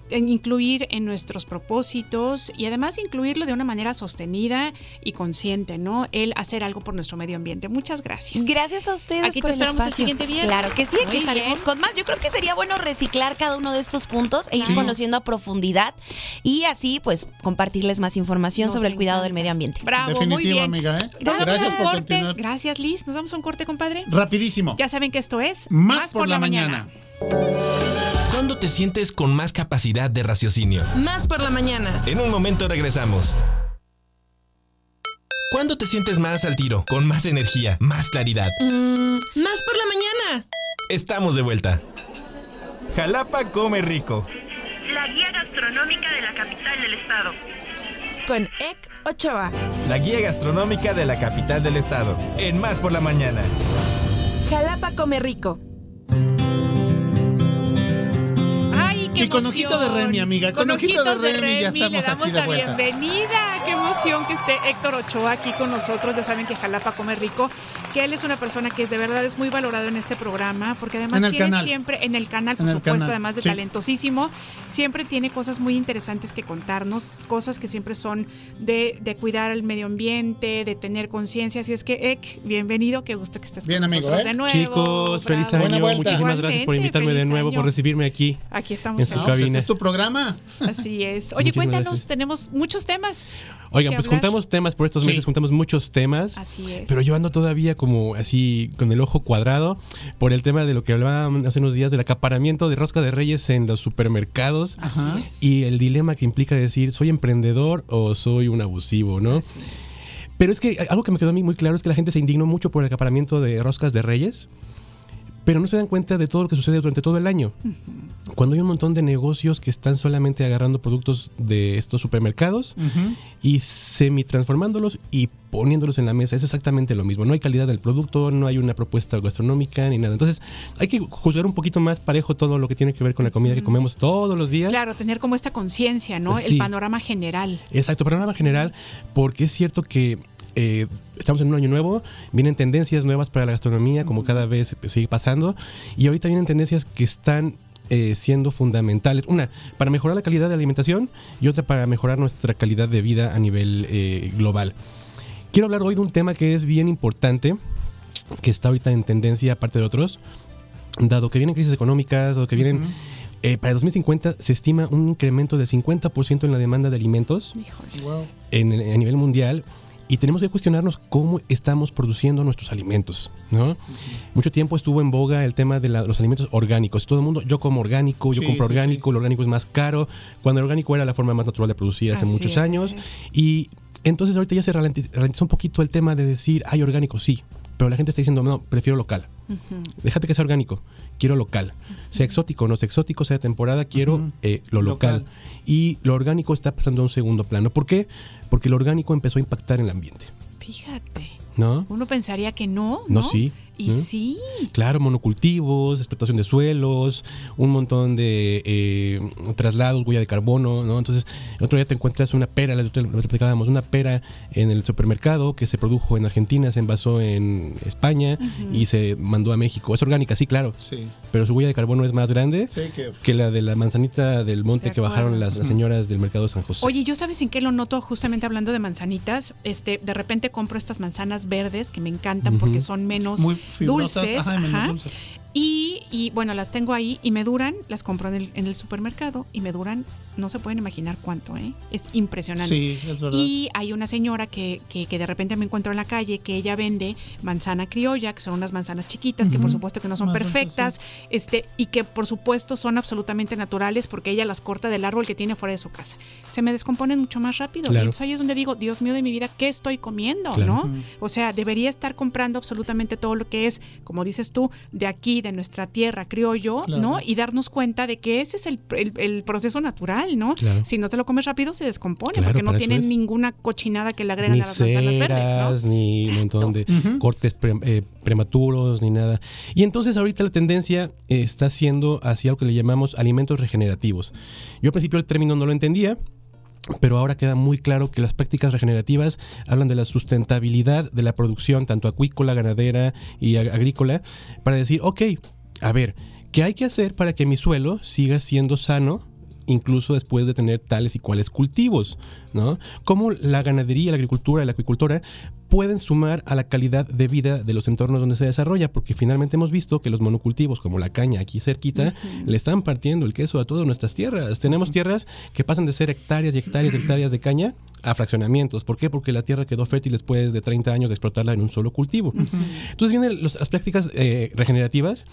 En incluir en nuestros propósitos y además incluirlo de una manera sostenida y con consciente, ¿no? El hacer algo por nuestro medio ambiente. Muchas gracias. Gracias a ustedes aquí por el espacio. Aquí te esperamos el siguiente viernes. Claro que sí, aquí estaremos con más. Yo creo que sería bueno reciclar cada uno de estos puntos e ir sí. conociendo a profundidad y así, pues, compartirles más información Nos sobre encanta. el cuidado del medio ambiente. Bravo, definitivo, muy bien. Amiga, ¿eh? Gracias, gracias por corte. continuar. Gracias, Liz. Nos vamos a un corte, compadre. Rapidísimo. Ya saben que esto es Más, más por, por la, la mañana. mañana. ¿Cuándo te sientes con más capacidad de raciocinio? Más por la mañana. En un momento regresamos. ¿Cuándo te sientes más al tiro? Con más energía, más claridad. Mm, ¡Más por la mañana! Estamos de vuelta. Jalapa come rico. La guía gastronómica de la capital del estado. Con Héctor Ochoa. La guía gastronómica de la capital del estado. En Más por la mañana. Jalapa come rico. Y con ojito de Remy, amiga. Con, con ojito de Remy, Remy ya estamos aquí. Le damos aquí de la vuelta. Bienvenida. Qué emoción que esté Héctor Ochoa aquí con nosotros. Ya saben que Jalapa come rico. Que él es una persona que es de verdad es muy valorado en este programa, porque además tiene canal. siempre en el canal, por en supuesto, canal. además de sí. talentosísimo, siempre tiene cosas muy interesantes que contarnos, cosas que siempre son de, de cuidar el medio ambiente, de tener conciencia. Así es que, Ek, bienvenido, qué gusto que estés Bien, con amigo, nosotros ¿eh? de nuevo. Chicos, bravo. feliz año, muchísimas Igualmente, gracias por invitarme de nuevo, año. por recibirme aquí. Aquí estamos. En su no, cabina. Este es tu programa. Así es. Oye, muchísimas cuéntanos, gracias. tenemos muchos temas. Oigan, pues hablar. juntamos temas por estos sí. meses, juntamos muchos temas. Así es. Pero yo ando todavía como así con el ojo cuadrado por el tema de lo que hablaban hace unos días del acaparamiento de rosca de reyes en los supermercados. Ajá. Y el dilema que implica decir, ¿soy emprendedor o soy un abusivo, no? Así es. Pero es que algo que me quedó a mí muy claro es que la gente se indignó mucho por el acaparamiento de roscas de reyes, pero no se dan cuenta de todo lo que sucede durante todo el año. Uh-huh. Cuando hay un montón de negocios que están solamente agarrando productos de estos supermercados uh-huh. y semi-transformándolos y poniéndolos en la mesa. Es exactamente lo mismo. No hay calidad del producto, no hay una propuesta gastronómica ni nada. Entonces, hay que juzgar un poquito más parejo todo lo que tiene que ver con la comida que comemos todos los días. Claro, tener como esta conciencia, ¿no? Sí. El panorama general. Exacto, panorama general, porque es cierto que Eh, estamos en un año nuevo, vienen tendencias nuevas para la gastronomía, como cada vez sigue pasando, y ahorita vienen tendencias que están eh, siendo fundamentales. Una, para mejorar la calidad de la alimentación, y otra para mejorar nuestra calidad de vida a nivel eh, global. Quiero hablar hoy de un tema que es bien importante, que está ahorita en tendencia, aparte de otros, dado que vienen crisis económicas, dado que vienen... Uh-huh. Eh, para dos mil cincuenta se estima un incremento del cincuenta por ciento en la demanda de alimentos wow. en, en, a nivel mundial. Y tenemos que cuestionarnos cómo estamos produciendo nuestros alimentos, ¿no? Uh-huh. Mucho tiempo estuvo en boga el tema de la, los alimentos orgánicos. Todo el mundo, yo como orgánico, yo sí, compro sí, orgánico, sí. Lo orgánico es más caro. Cuando el orgánico era la forma más natural de producir hace Así muchos es. años. Y entonces ahorita ya se ralentiz, ralentizó un poquito el tema de decir, hay orgánico, sí. Pero la gente está diciendo, no, prefiero local. Uh-huh. Déjate que sea orgánico, quiero local. Uh-huh. Sea exótico, no sea exótico, sea de temporada, quiero uh-huh. eh, lo local. local. Y lo orgánico está pasando a un segundo plano. ¿Por qué? Porque lo orgánico empezó a impactar en el ambiente. Fíjate. ¿No? Uno pensaría que no, ¿no? No, sí. Y ¿no? sí. Claro, monocultivos, explotación de suelos, un montón de eh, traslados, huella de carbono, ¿no? Entonces, el otro día te encuentras una pera, la otra vez platicábamos, una pera en el supermercado que se produjo en Argentina, se envasó en España uh-huh. y se mandó a México. Es orgánica, sí, claro. Sí. Pero su huella de carbono es más grande sí, que... que la de la manzanita del monte de que bajaron las, las señoras del mercado de San José. Oye, ¿yo sabes en qué lo noto? Justamente hablando de manzanitas, este, de repente compro estas manzanas verdes que me encantan uh-huh. porque son menos... Muy dulces, ajá, ajá. Dulces. Y, y bueno, las tengo ahí y me duran, las compro en el, en el supermercado y me duran, no se pueden imaginar cuánto, ¿eh? Es impresionante. Sí, es verdad. Y hay una señora que, que, que de repente me encuentro en la calle, que ella vende manzana criolla, que son unas manzanas chiquitas, uh-huh. que por supuesto que no son perfectas, sí. este, y que por supuesto son absolutamente naturales porque ella las corta del árbol que tiene fuera de su casa. Se me descomponen mucho más rápido. Claro. Y entonces ahí es donde digo, Dios mío de mi vida, ¿qué estoy comiendo? Claro. ¿No? Uh-huh. O sea, debería estar comprando absolutamente todo lo que es, como dices tú, de aquí, de nuestra tierra, criollo, claro. ¿no? Y darnos cuenta de que ese es el, el, el proceso natural, ¿no? Claro. Si no te lo comes rápido, se descompone, claro, porque no tienen ninguna cochinada que le agregan ni a las ceras, manzanas verdes, ¿no? Ni Exacto. un montón de uh-huh. cortes pre, eh, prematuros, ni nada. Y entonces ahorita la tendencia eh, está siendo hacia lo que le llamamos alimentos regenerativos. Yo al principio el término no lo entendía, pero ahora queda muy claro que las prácticas regenerativas hablan de la sustentabilidad de la producción, tanto acuícola, ganadera y ag- agrícola, para decir, ok, a ver, ¿qué hay que hacer para que mi suelo siga siendo sano, incluso después de tener tales y cuales cultivos, ¿no? Cómo la ganadería, la agricultura, la acuicultura pueden sumar a la calidad de vida de los entornos donde se desarrolla, porque finalmente hemos visto que los monocultivos, como la caña aquí cerquita, uh-huh. le están partiendo el queso a todas nuestras tierras. Tenemos uh-huh. tierras que pasan de ser hectáreas y hectáreas y hectáreas de caña a fraccionamientos. ¿Por qué? Porque la tierra quedó fértil después de treinta años de explotarla en un solo cultivo. Uh-huh. Entonces vienen los, las prácticas eh, regenerativas.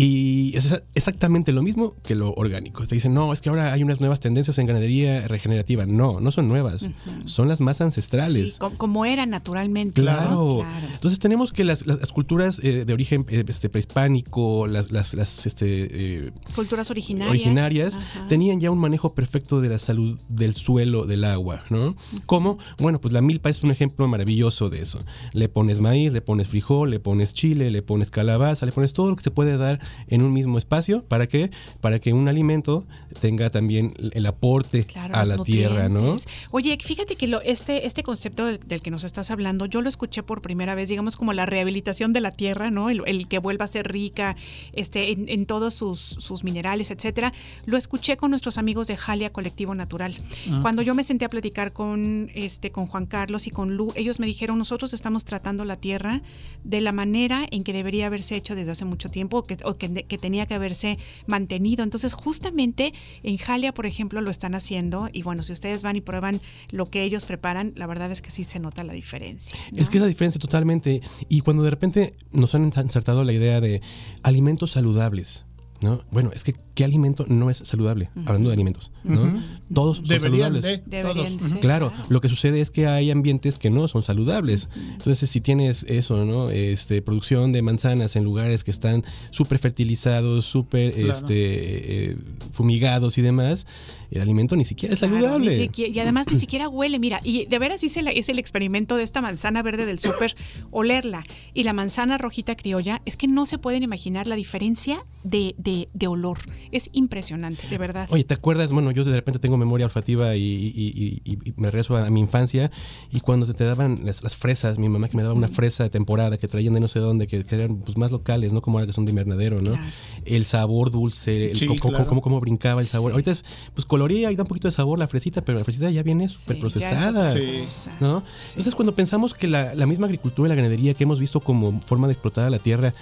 Y es exactamente lo mismo que lo orgánico. Te dicen, no, es que ahora hay unas nuevas tendencias en ganadería regenerativa. No, no son nuevas, uh-huh. son las más ancestrales. Sí, como eran naturalmente. Claro. ¿no? claro. Entonces tenemos que las, las culturas eh, de origen eh, este, prehispánico, las, las, las este, eh, culturas originarias, originarias uh-huh. tenían ya un manejo perfecto de la salud del suelo, del agua, ¿no? Uh-huh. ¿Cómo? Bueno, pues la milpa es un ejemplo maravilloso de eso. Le pones maíz, le pones frijol, le pones chile, le pones calabaza, le pones todo lo que se puede dar en un mismo espacio, ¿para qué? Para que un alimento tenga también el aporte claro, a la nutrientes. tierra, ¿no? Oye, fíjate que lo, este, este concepto del, del que nos estás hablando, yo lo escuché por primera vez, digamos como la rehabilitación de la tierra, ¿no? El, el que vuelva a ser rica este, en, en todos sus, sus minerales, etcétera. Lo escuché con nuestros amigos de Jalia Colectivo Natural. Ah. Cuando yo me senté a platicar con, este, con Juan Carlos y con Lu, ellos me dijeron, nosotros estamos tratando la tierra de la manera en que debería haberse hecho desde hace mucho tiempo, que o que, que tenía que haberse mantenido. Entonces, justamente en Jalia, por ejemplo, lo están haciendo. Y bueno, si ustedes van y prueban lo que ellos preparan, la verdad es que sí se nota la diferencia, ¿no? Es que es la diferencia totalmente. Y cuando de repente nos han ensartado la idea de alimentos saludables, ¿no? Bueno, es que ¿qué alimento no es saludable? Uh-huh. Hablando de alimentos, ¿no? Uh-huh. Todos son Deberían saludables. De, Deberían todos. De, claro, claro, lo que sucede es que hay ambientes que no son saludables. Uh-huh. Entonces, si tienes eso, ¿no? Este, producción de manzanas en lugares que están súper fertilizados, súper claro. este, eh, fumigados y demás, el alimento ni siquiera es claro, saludable. Siquiera, y además ni siquiera huele, mira. Y de veras hice la, hice el experimento de esta manzana verde del súper, olerla. Y la manzana rojita criolla, es que no se pueden imaginar la diferencia de... de De, de olor. Es impresionante, de verdad. Oye, ¿te acuerdas? Bueno, yo de repente tengo memoria olfativa y, y, y, y me regreso a mi infancia, y cuando te, te daban las, las fresas, mi mamá que me daba una fresa de temporada que traían de no sé dónde, que, que eran pues, más locales, ¿no? Como ahora que son de invernadero, ¿no? Claro. El sabor dulce, el sí, cómo claro. como, como brincaba el sabor. Sí. Ahorita es, pues coloría y da un poquito de sabor la fresita, pero la fresita ya viene súper sí, procesada, sí. ¿no? Sí. Entonces, cuando pensamos que la, la misma agricultura y la ganadería que hemos visto como forma de explotar a la tierra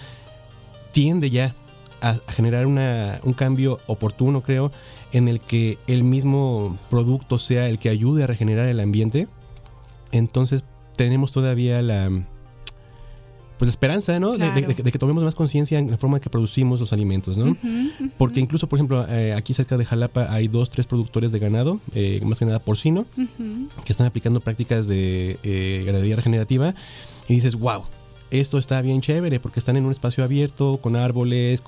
tiende ya a generar una, un cambio oportuno, creo, en el que el mismo producto sea el que ayude a regenerar el ambiente, entonces tenemos todavía la, pues, la esperanza, ¿no? Claro. de, de, de que tomemos más conciencia en la forma en que producimos los alimentos, ¿no? Uh-huh, uh-huh. Porque incluso, por ejemplo, eh, aquí cerca de Jalapa hay dos, tres productores de ganado, eh, más que nada porcino, uh-huh. que están aplicando prácticas de eh, ganadería regenerativa, y dices, wow, esto está bien chévere porque están en un espacio abierto, con árboles,